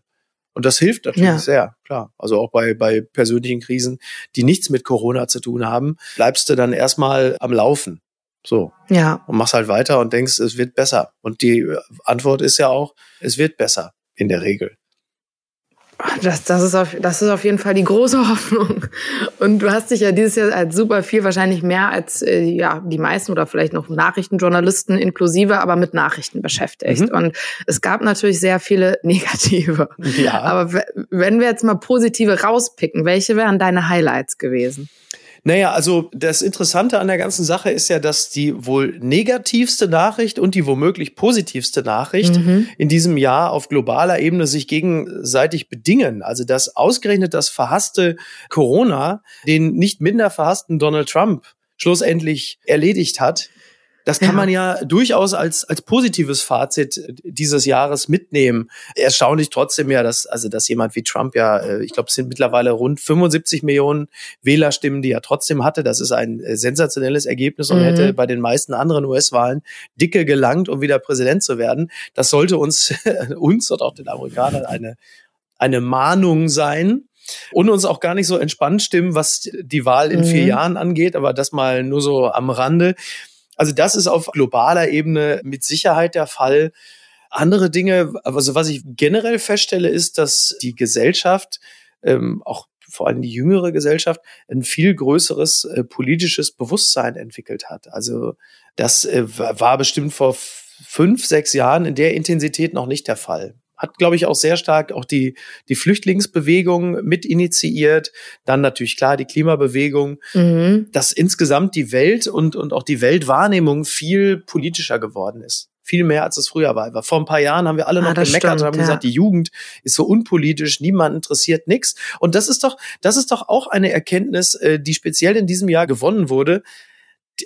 Und das hilft natürlich ja. sehr, klar. Also auch bei, bei persönlichen Krisen, die nichts mit Corona zu tun haben, bleibst du dann erstmal am Laufen. So. Ja. Und machst halt weiter und denkst, es wird besser. Und die Antwort ist ja auch, es wird besser. In der Regel. Das, das, ist auf, das ist auf jeden Fall die große Hoffnung. Und du hast dich ja dieses Jahr als super viel, wahrscheinlich mehr als äh, ja die meisten oder vielleicht noch Nachrichtenjournalisten inklusive, aber mit Nachrichten beschäftigt. Mhm. Und es gab natürlich sehr viele negative. Ja. Aber w- wenn wir jetzt mal positive rauspicken, welche wären deine Highlights gewesen? Naja, also das Interessante an der ganzen Sache ist ja, dass die wohl negativste Nachricht und die womöglich positivste Nachricht mhm. in diesem Jahr auf globaler Ebene sich gegenseitig bedingen. Also dass ausgerechnet das verhasste Corona den nicht minder verhassten Donald Trump schlussendlich erledigt hat. Das kann man ja durchaus als als positives Fazit dieses Jahres mitnehmen. Erstaunlich trotzdem ja, dass also dass jemand wie Trump ja, ich glaube, es sind mittlerweile rund fünfundsiebzig Millionen Wählerstimmen, die er trotzdem hatte. Das ist ein sensationelles Ergebnis und mhm. hätte bei den meisten anderen U S-Wahlen dicke gelangt, um wieder Präsident zu werden. Das sollte uns uns und auch den Amerikanern eine eine Mahnung sein. und uns auch gar nicht so entspannt stimmen, was die Wahl in mhm. vier Jahren angeht, aber das mal nur so am Rande. Also das ist auf globaler Ebene mit Sicherheit der Fall. Andere Dinge, also was ich generell feststelle, ist, dass die Gesellschaft, ähm, auch vor allem die jüngere Gesellschaft, ein viel größeres äh, politisches Bewusstsein entwickelt hat. Also das äh, war bestimmt vor f- fünf, sechs Jahren in der Intensität noch nicht der Fall. Hat, glaube ich, auch sehr stark auch die, die Flüchtlingsbewegung mit initiiert. Dann natürlich klar die Klimabewegung. Mhm. Dass insgesamt die Welt und, und auch die Weltwahrnehmung viel politischer geworden ist. Viel mehr, als es früher war. Vor ein paar Jahren haben wir alle noch ah, gemeckert stimmt, und haben ja. gesagt, die Jugend ist so unpolitisch, niemand interessiert nichts. Und das ist doch, das ist doch auch eine Erkenntnis, die speziell in diesem Jahr gewonnen wurde.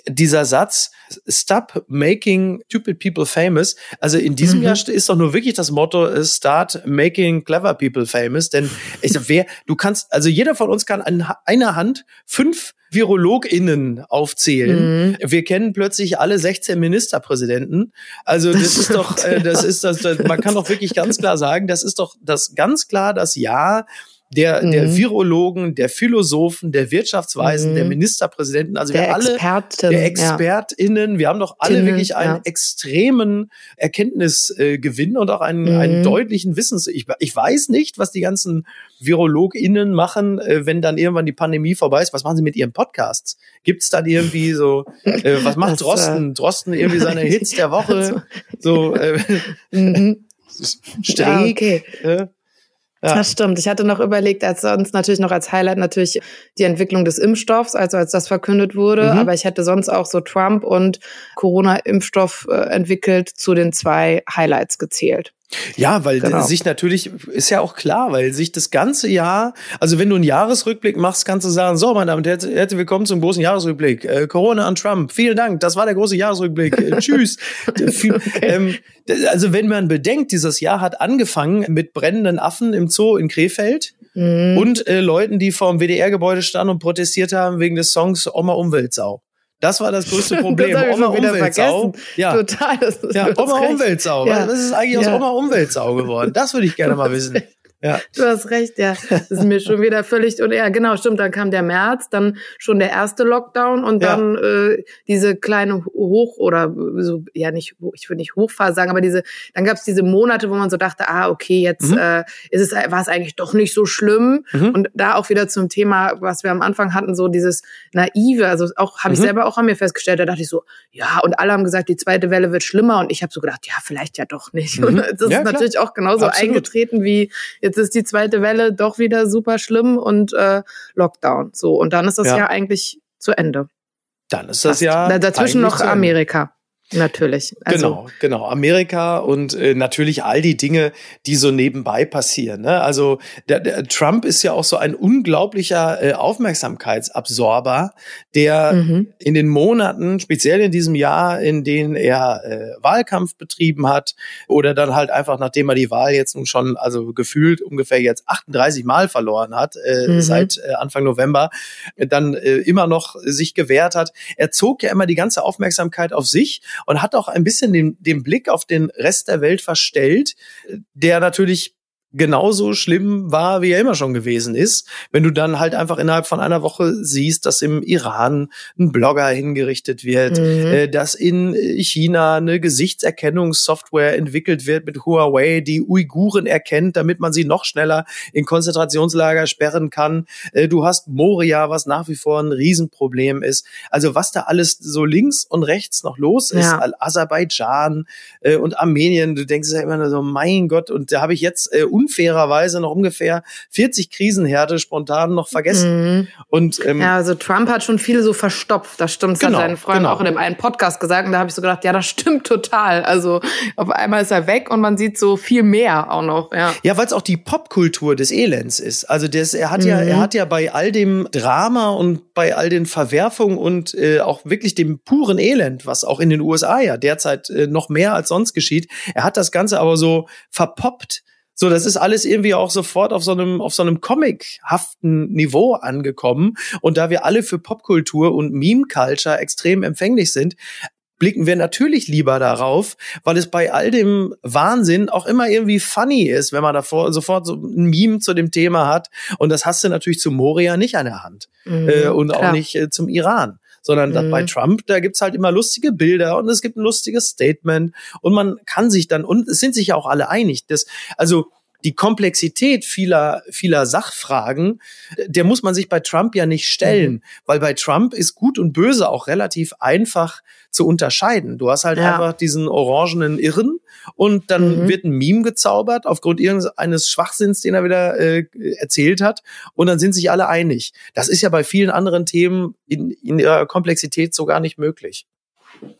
Dieser Satz, stop making stupid people famous. Also in diesem mhm. Jahr ist doch nur wirklich das Motto, start making clever people famous. Denn ich sag, wer, du kannst, also jeder von uns kann an einer Hand fünf VirologInnen aufzählen. Mhm. Wir kennen plötzlich alle sechzehn Ministerpräsidenten. Also das, das ist doch, äh, das ist das, das, man kann doch wirklich ganz klar sagen, das ist doch das ganz klar das Jahr Der, mhm. der Virologen, der Philosophen, der Wirtschaftsweisen, mhm. der Ministerpräsidenten, also der wir alle, Experten, der ExpertInnen, ja. wir haben doch alle Innen, wirklich einen ja. extremen Erkenntnisgewinn äh, und auch einen, mhm. einen deutlichen Wissens. Ich, ich weiß nicht, was die ganzen VirologInnen machen, äh, wenn dann irgendwann die Pandemie vorbei ist. Was machen sie mit ihren Podcasts? Gibt's dann irgendwie so, äh, was macht das, Drosten? Äh, Drosten irgendwie seine Hits der Woche? so, äh, mhm. Streng. Ja, okay. Äh, Ja. Das stimmt. Ich hatte noch überlegt, als sonst natürlich noch als Highlight natürlich die Entwicklung des Impfstoffs, also als das verkündet wurde. Mhm. Aber ich hätte sonst auch so Trump und Corona-Impfstoff äh, entwickelt zu den zwei Highlights gezählt. Ja, weil genau. sich natürlich, ist ja auch klar, weil sich das ganze Jahr, also wenn du einen Jahresrückblick machst, kannst du sagen, so, meine Damen und Herren, herzlich willkommen zum großen Jahresrückblick. Äh, Corona und Trump, vielen Dank, das war der große Jahresrückblick. Äh, tschüss. Okay. ähm, also wenn man bedenkt, dieses Jahr hat angefangen mit brennenden Affen im Zoo in Krefeld mhm. und äh, Leuten, die vorm W D R-Gebäude standen und protestiert haben wegen des Songs Oma-Umweltsau. Das war das größte Problem. Das Oma Umweltsau. Ja. Total. Das ist ja, Oma recht. Umweltsau. Ja. Das ist eigentlich ja. aus Oma Umweltsau geworden. Das würde ich gerne mal wissen. Ja. Du hast recht, ja. Das ist mir schon wieder völlig und ja, genau, stimmt. Dann kam der März, dann schon der erste Lockdown und ja. dann äh, diese kleine Hoch- oder so, ja nicht, ich würde nicht Hochphase sagen, aber diese, dann gab es diese Monate, wo man so dachte, ah, okay, jetzt mhm. äh, ist es, war es eigentlich doch nicht so schlimm. Mhm. Und da auch wieder zum Thema, was wir am Anfang hatten, so dieses Naive, also auch habe mhm. ich selber auch an mir festgestellt, da dachte ich so, ja, und alle haben gesagt, die zweite Welle wird schlimmer und ich habe so gedacht, ja, vielleicht ja doch nicht. Mhm. Und das ja, ist natürlich klar. auch genauso Absolut. eingetreten wie jetzt ist die zweite Welle doch wieder super schlimm und äh, Lockdown. So, und dann ist das ja. Jahr eigentlich zu Ende. Dann ist das Fast. Jahr. Dazwischen noch Amerika. Natürlich. Also genau, genau. Amerika und äh, natürlich all die Dinge, die so nebenbei passieren. Ne? Also der, der Trump ist ja auch so ein unglaublicher äh, Aufmerksamkeitsabsorber, der mhm. in den Monaten, speziell in diesem Jahr, in denen er äh, Wahlkampf betrieben hat oder dann halt einfach, nachdem er die Wahl jetzt nun schon, also gefühlt ungefähr jetzt achtunddreißig Mal verloren hat, äh, mhm. seit äh, Anfang November, äh, dann äh, immer noch sich gewehrt hat. Er zog ja immer die ganze Aufmerksamkeit auf sich und hat auch ein bisschen den, den Blick auf den Rest der Welt verstellt, der natürlich genauso schlimm war, wie er immer schon gewesen ist. Wenn du dann halt einfach innerhalb von einer Woche siehst, dass im Iran ein Blogger hingerichtet wird, mhm. äh, dass in China eine Gesichtserkennungssoftware entwickelt wird mit Huawei, die Uiguren erkennt, damit man sie noch schneller in Konzentrationslager sperren kann. Äh, du hast Moria, was nach wie vor ein Riesenproblem ist. Also was da alles so links und rechts noch los ist, ja. Aserbaidschan äh, und Armenien, du denkst ja immer nur so, mein Gott, und da habe ich jetzt äh, unfairerweise noch ungefähr vierzig Krisenherde spontan noch vergessen. Mhm. Und, ähm, ja, also Trump hat schon viele so verstopft, das stimmt, das genau, hat seinen Freund genau. auch in dem einen Podcast gesagt und da habe ich so gedacht, ja, das stimmt total. Also auf einmal ist er weg und man sieht so viel mehr auch noch. Ja, ja, weil es auch die Popkultur des Elends ist. Also das, er hat mhm. ja, er hat ja bei all dem Drama und bei all den Verwerfungen und äh, auch wirklich dem puren Elend, was auch in den U S A ja derzeit äh, noch mehr als sonst geschieht, er hat das Ganze aber so verpoppt. So, das ist alles irgendwie auch sofort auf so einem, auf so einem comichaften Niveau angekommen. Und da wir alle für Popkultur und Meme-Culture extrem empfänglich sind, blicken wir natürlich lieber darauf, weil es bei all dem Wahnsinn auch immer irgendwie funny ist, wenn man davor sofort so ein Meme zu dem Thema hat. Und das hast du natürlich zu Moria nicht an der Hand. Mhm, äh, und klar. auch nicht äh, zum Iran. Sondern mhm. bei Trump, da gibt's halt immer lustige Bilder und es gibt ein lustiges Statement und man kann sich dann, und es sind sich ja auch alle einig, dass, also die Komplexität vieler vieler Sachfragen, der muss man sich bei Trump ja nicht stellen, mhm. weil bei Trump ist Gut und Böse auch relativ einfach zu unterscheiden. Du hast halt ja. einfach diesen orangenen Irren und dann mhm. wird ein Meme gezaubert aufgrund irgendeines Schwachsinns, den er wieder äh, erzählt hat, und dann sind sich alle einig. Das ist ja bei vielen anderen Themen in, in ihrer Komplexität so gar nicht möglich.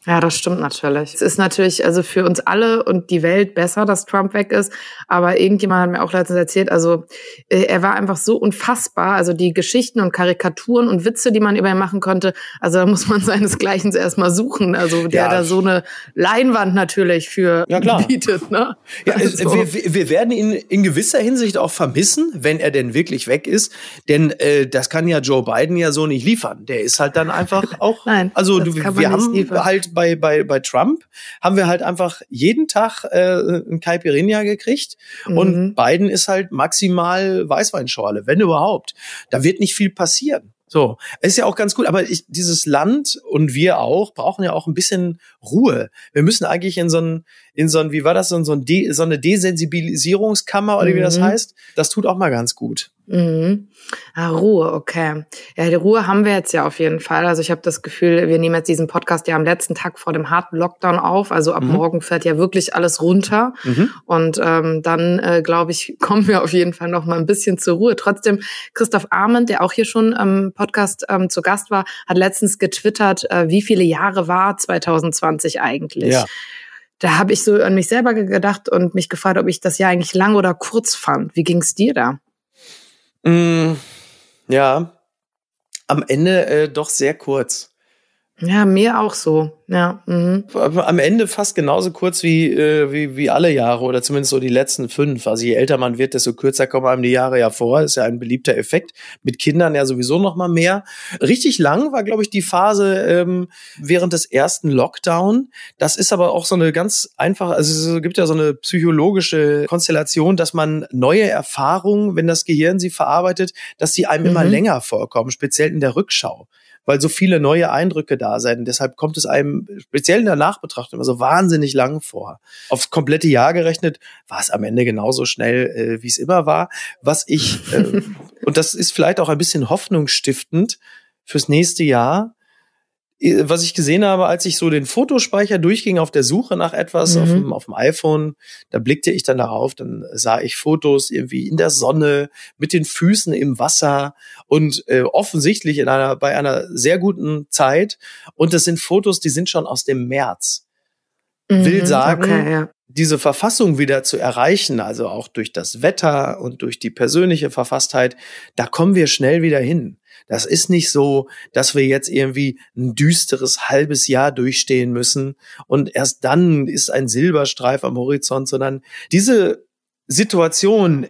Ja, das stimmt natürlich. Es ist natürlich also für uns alle und die Welt besser, dass Trump weg ist, aber irgendjemand hat mir auch letztens erzählt, also er war einfach so unfassbar, also die Geschichten und Karikaturen und Witze, die man über ihn machen konnte, also da muss man seinesgleichen erstmal suchen, also der ja. da so eine Leinwand natürlich für ja, klar. bietet. Ne? Ja, also. wir, wir werden ihn in gewisser Hinsicht auch vermissen, wenn er denn wirklich weg ist, denn äh, das kann ja Joe Biden ja so nicht liefern. Der ist halt dann einfach auch, Nein, also du, wir haben liefern. halt bei bei bei Trump haben wir halt einfach jeden Tag äh, einen Caipirinha gekriegt mhm. und Biden ist halt maximal Weißweinschorle, wenn überhaupt. Da wird nicht viel passieren. So, ist ja auch ganz gut, aber ich, dieses Land und wir auch brauchen ja auch ein bisschen Ruhe. Wir müssen eigentlich in so ein in so ein wie war das so ein De, so eine Desensibilisierungskammer oder mhm. wie das heißt. Das tut auch mal ganz gut. Mhm. Ah, Ruhe, okay. Ja, die Ruhe haben wir jetzt ja auf jeden Fall. Also ich habe das Gefühl, wir nehmen jetzt diesen Podcast ja am letzten Tag vor dem harten Lockdown auf. Also ab mhm. morgen fährt ja wirklich alles runter. Mhm. Und ähm, dann, äh, glaube ich, kommen wir auf jeden Fall noch mal ein bisschen zur Ruhe. Trotzdem, Christoph Arment, der auch hier schon im Podcast ähm, zu Gast war, hat letztens getwittert, äh, wie viele Jahre war zwanzig zwanzig eigentlich? Ja. Da habe ich so an mich selber gedacht und mich gefragt, ob ich das Jahr eigentlich lang oder kurz fand. Wie ging's dir da? Ja, am Ende äh, doch sehr kurz. Ja, mir auch so. Ja. Mhm. Am Ende fast genauso kurz wie, äh, wie, wie alle Jahre oder zumindest so die letzten fünf. Also je älter man wird, desto kürzer kommen einem die Jahre ja vor. Ist ja ein beliebter Effekt. Mit Kindern ja sowieso noch mal mehr. Richtig lang war, glaube ich, die Phase ähm, während des ersten Lockdown. Das ist aber auch so eine ganz einfache, also es gibt ja so eine psychologische Konstellation, dass man neue Erfahrungen, wenn das Gehirn sie verarbeitet, dass sie einem mhm. immer länger vorkommen, speziell in der Rückschau, weil so viele neue Eindrücke da sind. Deshalb kommt es einem, speziell in der Nachbetrachtung, immer so wahnsinnig lang vor. Aufs komplette Jahr gerechnet war es am Ende genauso schnell, äh, wie es immer war. Was ich, äh, und das ist vielleicht auch ein bisschen hoffnungsstiftend fürs nächste Jahr, was ich gesehen habe, als ich so den Fotospeicher durchging auf der Suche nach etwas mhm. auf, dem, auf dem iPhone, da blickte ich dann darauf, dann sah ich Fotos irgendwie in der Sonne, mit den Füßen im Wasser und äh, offensichtlich in einer, bei einer sehr guten Zeit. Und das sind Fotos, die sind schon aus dem März. Mhm, Will sagen, okay, ja. diese Verfassung wieder zu erreichen, also auch durch das Wetter und durch die persönliche Verfasstheit, da kommen wir schnell wieder hin. Das ist nicht so, dass wir jetzt irgendwie ein düsteres halbes Jahr durchstehen müssen und erst dann ist ein Silberstreif am Horizont, sondern diese Situation,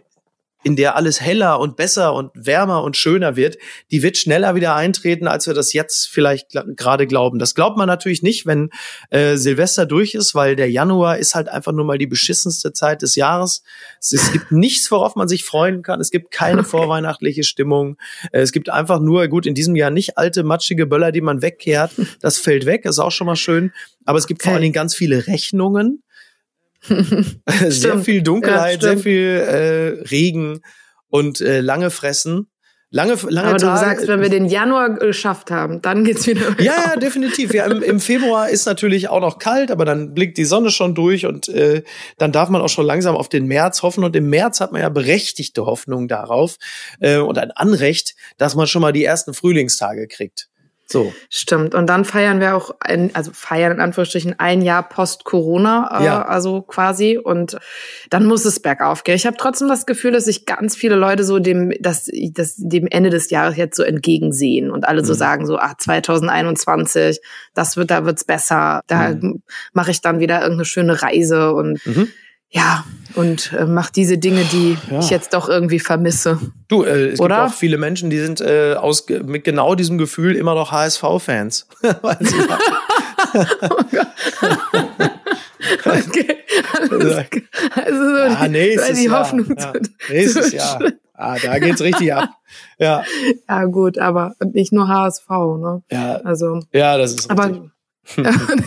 in der alles heller und besser und wärmer und schöner wird, die wird schneller wieder eintreten, als wir das jetzt vielleicht gerade glauben. Das glaubt man natürlich nicht, wenn äh, Silvester durch ist, weil der Januar ist halt einfach nur mal die beschissenste Zeit des Jahres. Es, es gibt nichts, worauf man sich freuen kann. Es gibt keine vorweihnachtliche Stimmung. Äh, es gibt einfach nur, gut, in diesem Jahr nicht alte, matschige Böller, die man wegkehrt. Das fällt weg, ist auch schon mal schön. Aber es gibt okay. vor allen Dingen ganz viele Rechnungen. sehr stimmt. viel Dunkelheit, ja, sehr viel äh, Regen und äh, lange Fressen. Lange, lange Aber du Tage, sagst, wenn wir den Januar geschafft haben, dann geht's wieder raus. Ja, ja, definitiv. Ja, im, im Februar ist natürlich auch noch kalt, aber dann blickt die Sonne schon durch und äh, dann darf man auch schon langsam auf den März hoffen. Und im März hat man ja berechtigte Hoffnung darauf äh, und ein Anrecht, dass man schon mal die ersten Frühlingstage kriegt. So. Stimmt. Und dann feiern wir auch, ein, also feiern in Anführungsstrichen, ein Jahr Post-Corona, äh, ja. also quasi. Und dann muss es bergauf gehen. Ich habe trotzdem das Gefühl, dass sich ganz viele Leute so dem, dass, dass dem Ende des Jahres jetzt so entgegensehen und alle mhm. so sagen so, ah, zwanzig einundzwanzig, das wird, da wird's besser, da mhm. mache ich dann wieder irgendeine schöne Reise und mhm. ja, und äh, mach diese Dinge, die ja. ich jetzt doch irgendwie vermisse. Du, äh, es Oder? gibt auch viele Menschen, die sind äh, aus, mit genau diesem Gefühl immer noch H S V-Fans. Okay, alles klar. Also so ah, nächstes die Hoffnung Jahr. Ja. Nächstes Jahr. Ah, da geht's richtig ab. Ja. Ja, gut, aber nicht nur H S V, ne? Ja. Also. Ja, das ist richtig. Aber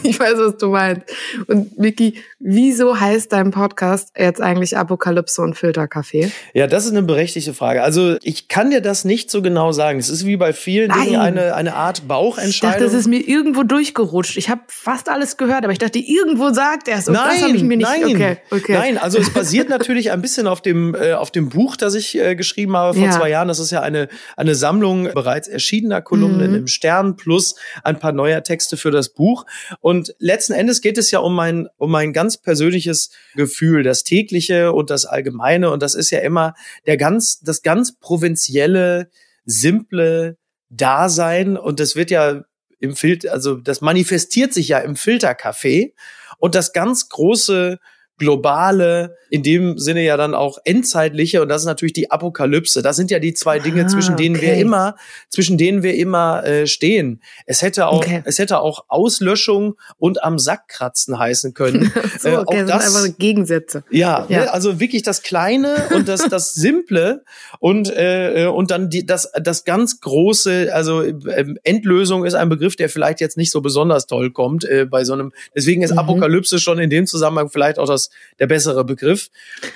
ich weiß, was du meinst. Und Micky, wieso heißt dein Podcast jetzt eigentlich Apokalypse und Filterkaffee? Ja, das ist eine berechtigte Frage. Also ich kann dir das nicht so genau sagen. Es ist wie bei vielen Nein. Dingen eine, eine Art Bauchentscheidung. Ich dachte, das ist mir irgendwo durchgerutscht. Ich habe fast alles gehört, aber ich dachte, irgendwo sagt er es. Und nein, das habe ich mir nicht... Nein, okay, okay. Nein, also es basiert natürlich ein bisschen auf dem, äh, auf dem Buch, das ich äh, geschrieben habe vor ja. zwei Jahren. Das ist ja eine, eine Sammlung bereits erschienener Kolumnen mhm. im Stern plus ein paar neuer Texte für das Buch. Und letzten Endes geht es ja um mein, um mein ganz persönliches Gefühl, das Tägliche und das Allgemeine. Und das ist ja immer der ganz, das ganz provinzielle, simple Dasein. Und das wird ja im Filter, also das manifestiert sich ja im Filterkaffee. Und das ganz große, globale, in dem Sinne ja dann auch endzeitliche, und das ist natürlich die Apokalypse. Das sind ja die zwei Dinge, ah, zwischen denen okay. wir immer, zwischen denen wir immer äh, stehen. Es hätte auch, okay. es hätte auch Auslöschung und am Sack kratzen heißen können. So, äh, auch okay, das, das sind einfach Gegensätze. Ja, ja. Ne, also wirklich das Kleine und das das Simple und äh, und dann die, das das ganz Große. Also äh, Endlösung ist ein Begriff, der vielleicht jetzt nicht so besonders toll kommt äh, bei so einem. Deswegen ist mhm. Apokalypse schon in dem Zusammenhang vielleicht auch das der bessere Begriff.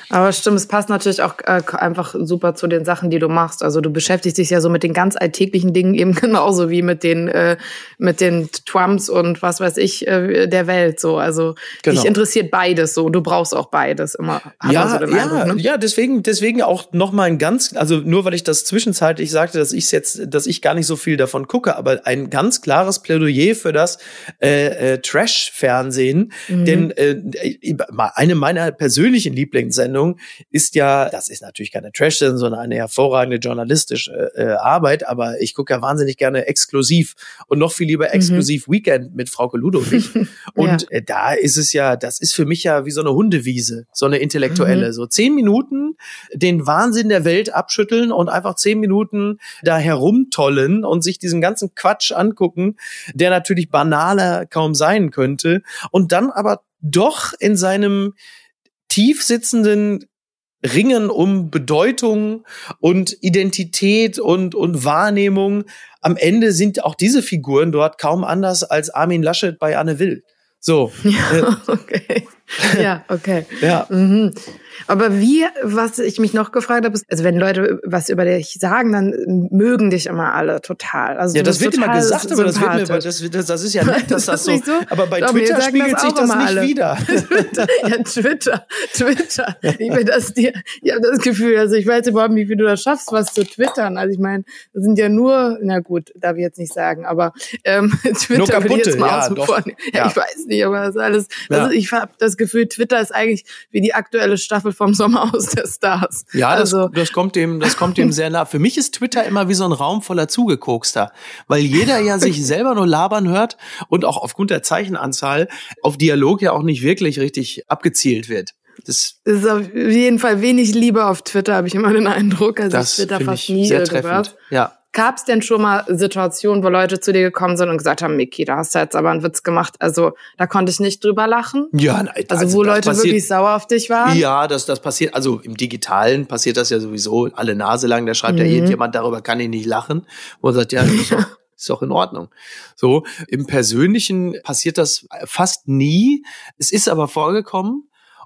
Aber stimmt, es passt natürlich auch äh, einfach super zu den Sachen, die du machst. Also du beschäftigst dich ja so mit den ganz alltäglichen Dingen eben genauso wie mit den äh, mit den Trumps und was weiß ich äh, der Welt. So, also genau. dich interessiert beides. So, du brauchst auch beides immer. Ja, so ja, Eindruck, ne? ja. Deswegen, deswegen auch nochmal ein ganz, also nur weil ich das zwischenzeitlich sagte, dass ich jetzt, dass ich gar nicht so viel davon gucke, aber ein ganz klares Plädoyer für das äh, äh, Trash-Fernsehen, mhm. denn äh, mal eine meiner persönlichen Lieblingssendungen ist ja, das ist natürlich keine Trash-Sendung, sondern eine hervorragende journalistische äh, Arbeit, aber ich gucke ja wahnsinnig gerne Exklusiv und noch viel lieber Exklusiv mhm. Weekend mit Frauke Ludowig. Und ja. da ist es ja, das ist für mich ja wie so eine Hundewiese, so eine intellektuelle. Mhm. So zehn Minuten den Wahnsinn der Welt abschütteln und einfach zehn Minuten da herumtollen und sich diesen ganzen Quatsch angucken, der natürlich banaler kaum sein könnte. Und dann aber doch in seinem tief sitzenden Ringen um Bedeutung und Identität und, und Wahrnehmung. Am Ende sind auch diese Figuren dort kaum anders als Armin Laschet bei Anne Will. So. Ja, okay. Ja, okay. ja. Mhm. Aber wie, was ich mich noch gefragt habe, ist, also wenn Leute was über dich sagen, dann mögen dich immer alle total. Also ja, das wird immer gesagt, aber das, wird mir, das, das, das ist ja nett, dass das, das so, so. Aber bei Doch, Twitter spiegelt das sich das nicht alle. Wieder. Ja, Twitter, Twitter. Ich bin das dir, ich habe das Gefühl, also ich weiß überhaupt nicht, wie du das schaffst, was zu twittern. Also ich meine, das sind ja nur, na gut, darf ich jetzt nicht sagen, aber ähm, Twitter nur kaputte, will ich jetzt mal ja, doch, ja, ja, ich weiß nicht, aber das ist alles, das ja. ist, ich habe das Gefühl, Twitter ist eigentlich wie die aktuelle Staffel vom Sommerhaus der Stars. Ja, das, also. das kommt dem, das kommt dem sehr nah. Für mich ist Twitter immer wie so ein Raum voller Zugekokster, weil jeder ja sich selber nur labern hört und auch aufgrund der Zeichenanzahl auf Dialog ja auch nicht wirklich richtig abgezielt wird. Das, das ist auf jeden Fall wenig Liebe auf Twitter, habe ich immer den Eindruck. Also das Twitter fast nie sehr treffend. Ja. Gab es denn schon mal Situationen, wo Leute zu dir gekommen sind und gesagt haben, Micky, da hast du jetzt aber einen Witz gemacht, also da konnte ich nicht drüber lachen? Ja, nein, also, also wo Leute passiert, wirklich sauer auf dich waren? Ja, das, das passiert, also im Digitalen passiert das ja sowieso alle Nase lang, da schreibt mhm. ja irgendjemand, darüber kann ich nicht lachen, wo er sagt, ja, das ist doch, ist doch in Ordnung. So, im Persönlichen passiert das fast nie, es ist aber vorgekommen.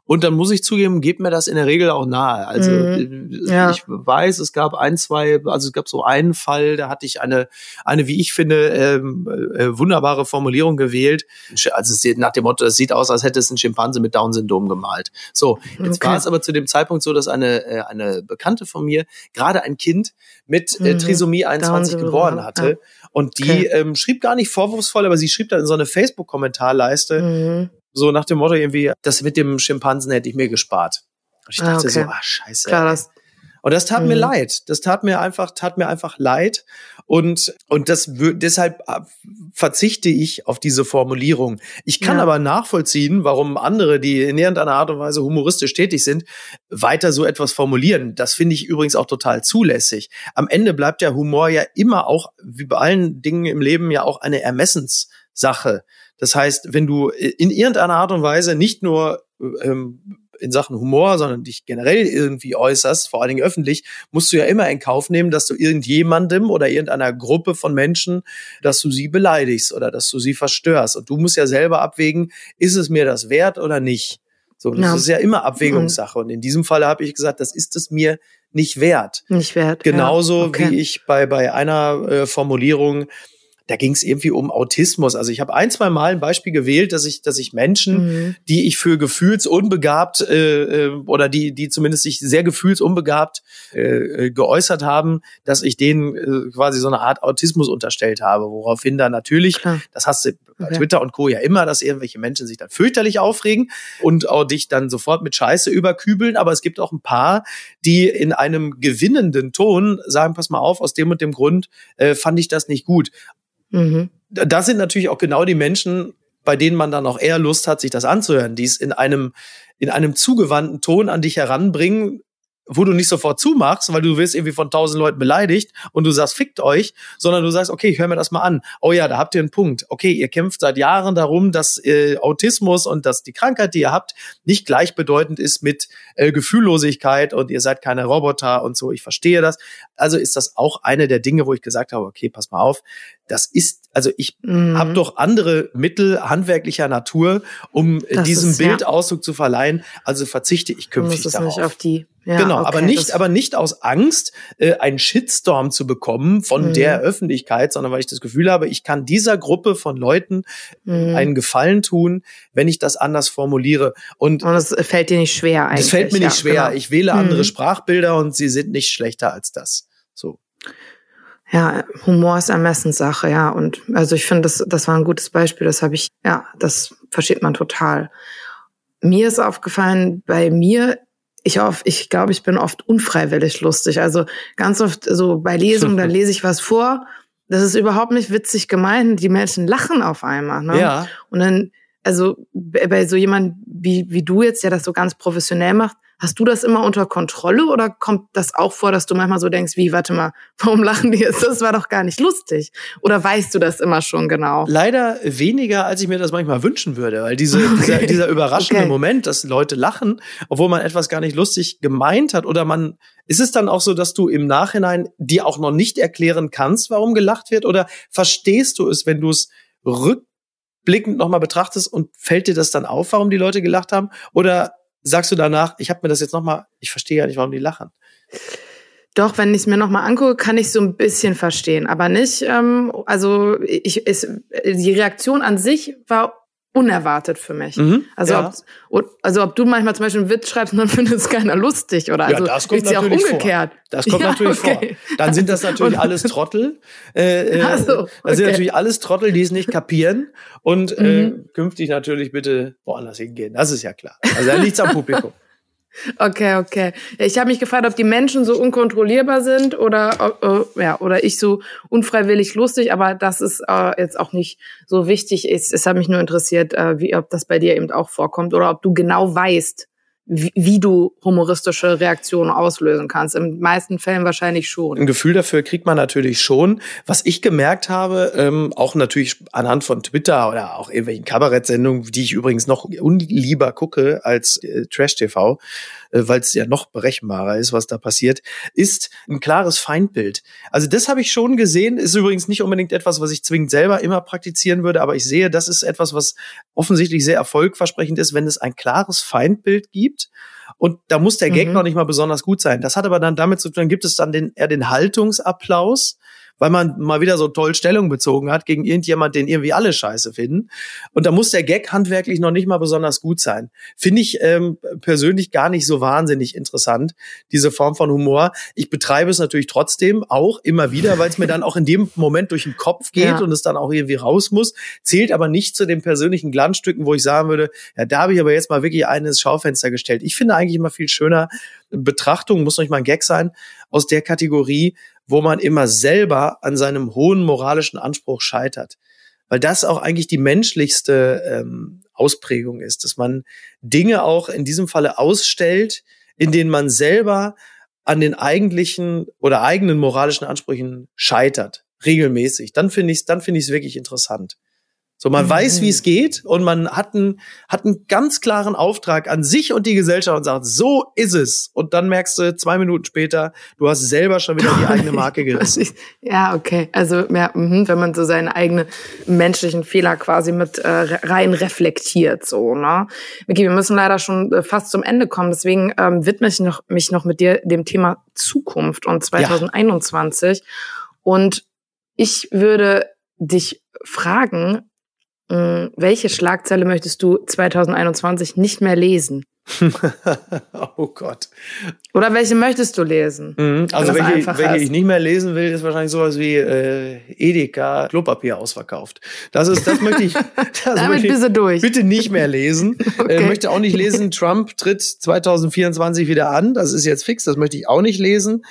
Und dann muss ich zugeben, geht mir das in der Regel auch nahe. Also mhm, ja. ich weiß, es gab ein, zwei, also es gab so einen Fall, da hatte ich eine, eine wie ich finde, ähm, äh, wunderbare Formulierung gewählt. Also es, nach dem Motto, es sieht aus, als hätte es ein Schimpanse mit Down-Syndrom gemalt. So, jetzt okay. war es aber zu dem Zeitpunkt so, dass eine, äh, eine Bekannte von mir gerade ein Kind mit äh, Trisomie einundzwanzig geboren hatte. Ja. Und die okay. ähm, schrieb gar nicht vorwurfsvoll, aber sie schrieb dann in so eine Facebook-Kommentarleiste, mhm. so nach dem Motto irgendwie, das mit dem Schimpansen hätte ich mir gespart. Und ich dachte ah, okay. so, ah, scheiße. Klar, das und das tat mhm. mir leid. Das tat mir einfach, tat mir einfach leid. Und, und das, deshalb verzichte ich auf diese Formulierung. Ich kann ja. aber nachvollziehen, warum andere, die in irgendeiner Art und Weise humoristisch tätig sind, weiter so etwas formulieren. Das finde ich übrigens auch total zulässig. Am Ende bleibt ja Humor ja immer auch, wie bei allen Dingen im Leben, ja auch eine Ermessenssache. Das heißt, wenn du in irgendeiner Art und Weise nicht nur ähm, in Sachen Humor, sondern dich generell irgendwie äußerst, vor allen Dingen öffentlich, musst du ja immer in Kauf nehmen, dass du irgendjemandem oder irgendeiner Gruppe von Menschen, dass du sie beleidigst oder dass du sie verstörst. Und du musst ja selber abwägen, ist es mir das wert oder nicht? So, das ja. ist ja immer Abwägungssache. Und in diesem Fall habe ich gesagt, das ist es mir nicht wert. Nicht wert. Genauso ja, okay. wie ich bei, bei einer äh, Formulierung, da ging es irgendwie um Autismus. Also ich habe ein, zwei Mal ein Beispiel gewählt, dass ich, dass ich Menschen, mhm. die ich für gefühlsunbegabt äh, oder die, die zumindest sich sehr gefühlsunbegabt äh, geäußert haben, dass ich denen äh, quasi so eine Art Autismus unterstellt habe. Woraufhin dann natürlich, Klar. das hast du bei ja. Twitter und Co. ja immer, dass irgendwelche Menschen sich dann fürchterlich aufregen und auch dich dann sofort mit Scheiße überkübeln. Aber es gibt auch ein paar, die in einem gewinnenden Ton sagen, pass mal auf, aus dem und dem Grund äh, fand ich das nicht gut. Mhm. Das sind natürlich auch genau die Menschen, bei denen man dann auch eher Lust hat, sich das anzuhören, die es in einem, in einem zugewandten Ton an dich heranbringen, wo du nicht sofort zumachst, weil du wirst irgendwie von tausend Leuten beleidigt und du sagst, fickt euch, sondern du sagst, okay, ich höre mir das mal an. Oh ja, da habt ihr einen Punkt. Okay, ihr kämpft seit Jahren darum, dass äh, Autismus und dass die Krankheit, die ihr habt, nicht gleichbedeutend ist mit äh, Gefühllosigkeit und ihr seid keine Roboter und so. Ich verstehe das. Also ist das auch eine der Dinge, wo ich gesagt habe, okay, pass mal auf, das ist, also ich mhm. habe doch andere Mittel handwerklicher Natur, um das diesem ist, Bild ja. Ausdruck zu verleihen. Also verzichte ich künftig darauf. Du musst es nicht auf die Ja, genau, okay, aber nicht, aber nicht aus Angst, äh, einen Shitstorm zu bekommen von mhm. der Öffentlichkeit, sondern weil ich das Gefühl habe, ich kann dieser Gruppe von Leuten mhm. einen Gefallen tun, wenn ich das anders formuliere. Und, und das fällt dir nicht schwer eigentlich. Das fällt mir ja, nicht schwer. Genau. Ich wähle mhm. andere Sprachbilder und sie sind nicht schlechter als das. So. Ja, Humor ist Ermessenssache, ja. Und also ich finde, das, das war ein gutes Beispiel. Das habe ich, ja, das versteht man total. Mir ist aufgefallen, bei mir Ich hoffe, ich glaube, ich bin oft unfreiwillig lustig. Also ganz oft so bei Lesungen, da lese ich was vor. Das ist überhaupt nicht witzig gemeint. Die Menschen lachen auf einmal. Ne? Ja. Und dann, also bei so jemand wie, wie du jetzt, der das so ganz professionell macht, hast du das immer unter Kontrolle oder kommt das auch vor, dass du manchmal so denkst, wie, warte mal, warum lachen die jetzt? Das war doch gar nicht lustig. Oder weißt du das immer schon genau? Leider weniger, als ich mir das manchmal wünschen würde, weil diese, okay. dieser, dieser überraschende okay. Moment, dass Leute lachen, obwohl man etwas gar nicht lustig gemeint hat oder man, ist es dann auch so, dass du im Nachhinein dir auch noch nicht erklären kannst, warum gelacht wird oder verstehst du es, wenn du es rückblickend nochmal betrachtest und fällt dir das dann auf, warum die Leute gelacht haben oder sagst du danach, ich habe mir das jetzt nochmal, ich verstehe ja nicht, warum die lachen. Doch, wenn ich es mir nochmal angucke, kann ich so ein bisschen verstehen, aber nicht, ähm, also ich, es, die Reaktion an sich war unerwartet für mich. Mhm, also, ja. ob, also ob du manchmal zum Beispiel einen Witz schreibst und dann findet es keiner lustig oder also ja, das kommt ja auch umgekehrt. Vor. Das kommt ja, natürlich okay. vor. Dann sind das natürlich alles Trottel. Äh, äh, also, okay. Das sind natürlich alles Trottel, die es nicht kapieren und mhm. äh, künftig natürlich bitte woanders hingehen. Das ist ja klar. Also da liegt's am Publikum. Okay, okay. Ich habe mich gefragt, ob die Menschen so unkontrollierbar sind oder äh, ja oder ich so unfreiwillig lustig, aber das ist äh, jetzt auch nicht so wichtig. Es, es hat mich nur interessiert, äh, wie ob das bei dir eben auch vorkommt oder ob du genau weißt, wie, wie du humoristische Reaktionen auslösen kannst. In meisten Fällen wahrscheinlich schon. Ein Gefühl dafür kriegt man natürlich schon. Was ich gemerkt habe, ähm, auch natürlich anhand von Twitter oder auch irgendwelchen Kabarettsendungen, die ich übrigens noch unlieber gucke als äh, Trash-T V, äh, weil es ja noch berechenbarer ist, was da passiert, ist ein klares Feindbild. Also das habe ich schon gesehen, ist übrigens nicht unbedingt etwas, was ich zwingend selber immer praktizieren würde, aber ich sehe, das ist etwas, was offensichtlich sehr erfolgversprechend ist, wenn es ein klares Feindbild gibt. Und da muss der Gag mhm. noch nicht mal besonders gut sein. Das hat aber dann damit zu tun, gibt es dann den, eher den Haltungsapplaus, weil man mal wieder so toll Stellung bezogen hat gegen irgendjemand, den irgendwie alle scheiße finden. Und da muss der Gag handwerklich noch nicht mal besonders gut sein. Finde ich ähm, persönlich gar nicht so wahnsinnig interessant, diese Form von Humor. Ich betreibe es natürlich trotzdem auch immer wieder, weil es mir dann auch in dem Moment durch den Kopf geht ja. und es dann auch irgendwie raus muss. Zählt aber nicht zu den persönlichen Glanzstücken, wo ich sagen würde, ja, da habe ich aber jetzt mal wirklich einen ins Schaufenster gestellt. Ich finde eigentlich immer viel schöner Betrachtung, muss noch nicht mal ein Gag sein, aus der Kategorie, wo man immer selber an seinem hohen moralischen Anspruch scheitert. Weil das auch eigentlich die menschlichste ähm, Ausprägung ist, dass man Dinge auch in diesem Falle ausstellt, in denen man selber an den eigentlichen oder eigenen moralischen Ansprüchen scheitert, regelmäßig. Dann finde ich es dann finde ich es wirklich interessant. So, man mhm. weiß, wie es geht, und man hat einen, hat einen ganz klaren Auftrag an sich und die Gesellschaft und sagt, so ist es. Und dann merkst du zwei Minuten später, du hast selber schon wieder die eigene Marke gerissen. Ja, okay. Also, ja, mh, wenn man so seine eigenen menschlichen Fehler quasi mit äh, rein reflektiert, so, ne? Micky, wir müssen leider schon äh, fast zum Ende kommen, deswegen ähm, widme ich noch, mich noch mit dir dem Thema Zukunft und zwanzig einundzwanzig. Ja. Und ich würde dich fragen, welche Schlagzeile möchtest du zwanzig einundzwanzig nicht mehr lesen? Oh Gott. Oder welche möchtest du lesen? Mhm. Also welche, welche ich nicht mehr lesen will, ist wahrscheinlich sowas wie äh, Edeka Klopapier ausverkauft. Das ist, das möchte ich. Das Damit möchte ich bist du durch. Bitte nicht mehr lesen. Okay. Äh, möchte auch nicht lesen. Trump tritt zwanzig vierundzwanzig wieder an. Das ist jetzt fix. Das möchte ich auch nicht lesen.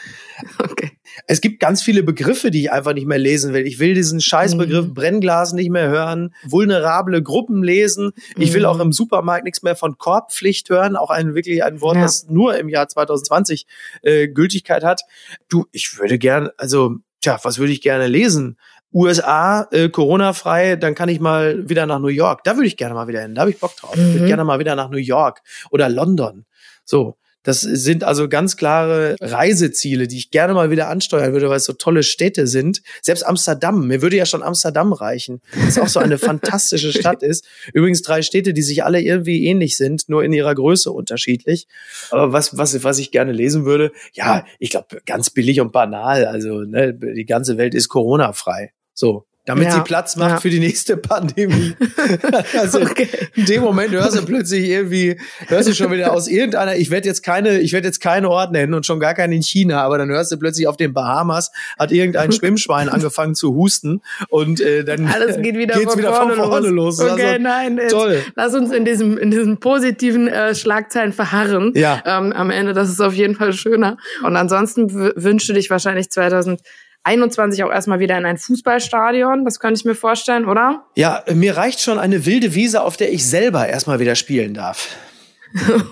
Okay. Es gibt ganz viele Begriffe, die ich einfach nicht mehr lesen will. Ich will diesen Scheißbegriff mhm. Brennglas nicht mehr hören, vulnerable Gruppen lesen. Mhm. Ich will auch im Supermarkt nichts mehr von Korbpflicht hören, auch ein wirklich ein Wort, ja. das nur im Jahr zwanzig zwanzig äh, Gültigkeit hat. Du, ich würde gern, also, tja, was würde ich gerne lesen? U S A, äh, Corona-frei, dann kann ich mal wieder nach New York. Da würde ich gerne mal wieder hin, da habe ich Bock drauf. Mhm. Ich würde gerne mal wieder nach New York oder London. So. Das sind also ganz klare Reiseziele, die ich gerne mal wieder ansteuern würde, weil es so tolle Städte sind. Selbst Amsterdam, mir würde ja schon Amsterdam reichen, das auch so eine fantastische Stadt ist. Übrigens drei Städte, die sich alle irgendwie ähnlich sind, nur in ihrer Größe unterschiedlich. Aber was was was ich gerne lesen würde, ja, ich glaube, ganz billig und banal. Also ne, die ganze Welt ist Corona-frei. So. Damit ja, sie Platz macht ja. für die nächste Pandemie. Also okay. in dem Moment hörst du plötzlich irgendwie, hörst du schon wieder aus irgendeiner, ich werde jetzt keine, ich werde jetzt keinen Ort nennen und schon gar keinen in China, aber dann hörst du plötzlich auf den Bahamas, hat irgendein Schwimmschwein angefangen zu husten und äh, dann alles geht wieder geht's von wieder vorne von vorne los. los. Okay, also, nein, jetzt, toll. Lass uns in diesem in diesen positiven äh, Schlagzeilen verharren. Ja. Ähm, am Ende, das ist auf jeden Fall schöner. Und ansonsten w- wünschst du dich wahrscheinlich zwanzig einundzwanzig auch erstmal wieder in ein Fußballstadion, das könnte ich mir vorstellen, oder? Ja, mir reicht schon eine wilde Wiese, auf der ich selber erstmal wieder spielen darf.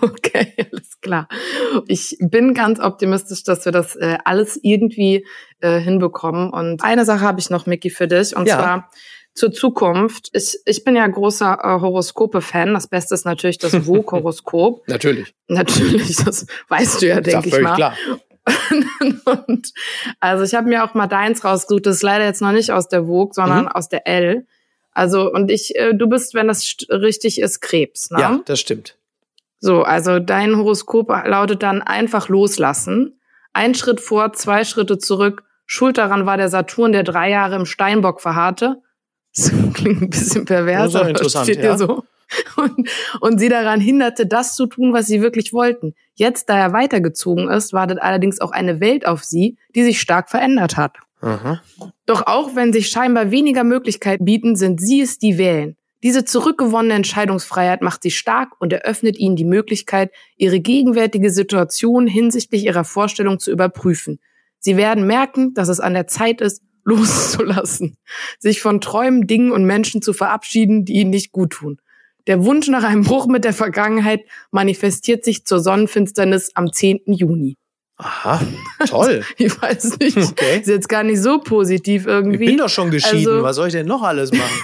Okay, alles klar. Ich bin ganz optimistisch, dass wir das äh, alles irgendwie äh, hinbekommen. Und eine Sache habe ich noch, Micky, für dich, und ja. zwar zur Zukunft. Ich, ich bin ja großer äh, Horoskope-Fan. Das Beste ist natürlich das Vogue-Horoskop. Natürlich. Natürlich, das weißt du ja, denke ich mal. Klar. Und also ich habe mir auch mal deins rausgesucht, das ist leider jetzt noch nicht aus der Vogue, sondern mhm. aus der Elle. Also und ich, äh, du bist, wenn das st- richtig ist, Krebs, ne? Ja, das stimmt. So, also dein Horoskop lautet dann einfach loslassen. Ein Schritt vor, zwei Schritte zurück. Schuld daran war der Saturn, der drei Jahre im Steinbock verharrte. Das klingt ein bisschen pervers, das ist auch interessant, steht ja. dir so. Und, und sie daran hinderte, das zu tun, was sie wirklich wollten. Jetzt, da er weitergezogen ist, wartet allerdings auch eine Welt auf sie, die sich stark verändert hat. Aha. Doch auch wenn sich scheinbar weniger Möglichkeiten bieten, sind sie es, die wählen. Diese zurückgewonnene Entscheidungsfreiheit macht sie stark und eröffnet ihnen die Möglichkeit, ihre gegenwärtige Situation hinsichtlich ihrer Vorstellung zu überprüfen. Sie werden merken, dass es an der Zeit ist, loszulassen, sich von Träumen, Dingen und Menschen zu verabschieden, die ihnen nicht guttun. Der Wunsch nach einem Bruch mit der Vergangenheit manifestiert sich zur Sonnenfinsternis am zehnten Juni. Aha, toll. Ich weiß nicht, okay. Ist jetzt gar nicht so positiv irgendwie. Ich bin doch schon geschieden, also, was soll ich denn noch alles machen?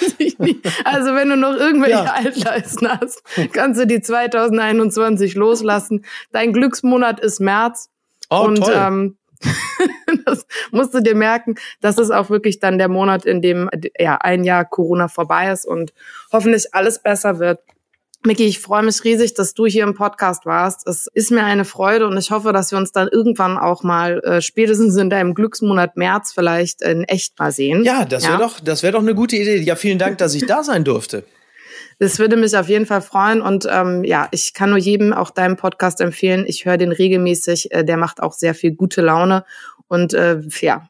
Weiß ich nicht. Also wenn du noch irgendwelche ja. Altlasten hast, kannst du die zwanzig einundzwanzig loslassen. Dein Glücksmonat ist März. Oh, und, toll. Ähm, das musst du dir merken, das ist auch wirklich dann der Monat, in dem ja ein Jahr Corona vorbei ist und hoffentlich alles besser wird. Micky, ich freue mich riesig, dass du hier im Podcast warst. Es ist mir eine Freude und ich hoffe, dass wir uns dann irgendwann auch mal äh, spätestens in deinem Glücksmonat März vielleicht in echt mal sehen. Ja, das wäre ja? doch, das wäre doch eine gute Idee. Ja, vielen Dank, dass ich da sein durfte. Das würde mich auf jeden Fall freuen und ähm, ja, ich kann nur jedem auch deinen Podcast empfehlen. Ich höre den regelmäßig, äh, der macht auch sehr viel gute Laune und äh, ja.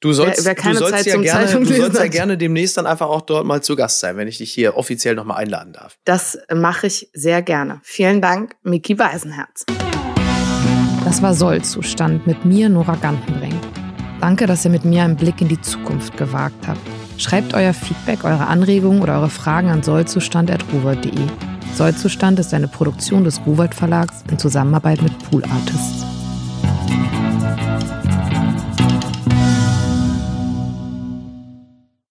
Du sollst, wer, wer keine du sollst, Zeit ja, zum gerne, du sollst ja gerne demnächst dann einfach auch dort mal zu Gast sein, wenn ich dich hier offiziell nochmal einladen darf. Das mache ich sehr gerne. Vielen Dank, Micky Beisenherz. Das war Sollzustand mit mir, Nora Gantenbrink. Danke, dass ihr mit mir einen Blick in die Zukunft gewagt habt. Schreibt euer Feedback, eure Anregungen oder eure Fragen an sollzustand at ruwald punkt de. Sollzustand ist eine Produktion des Ruwald Verlags in Zusammenarbeit mit Pool Artists.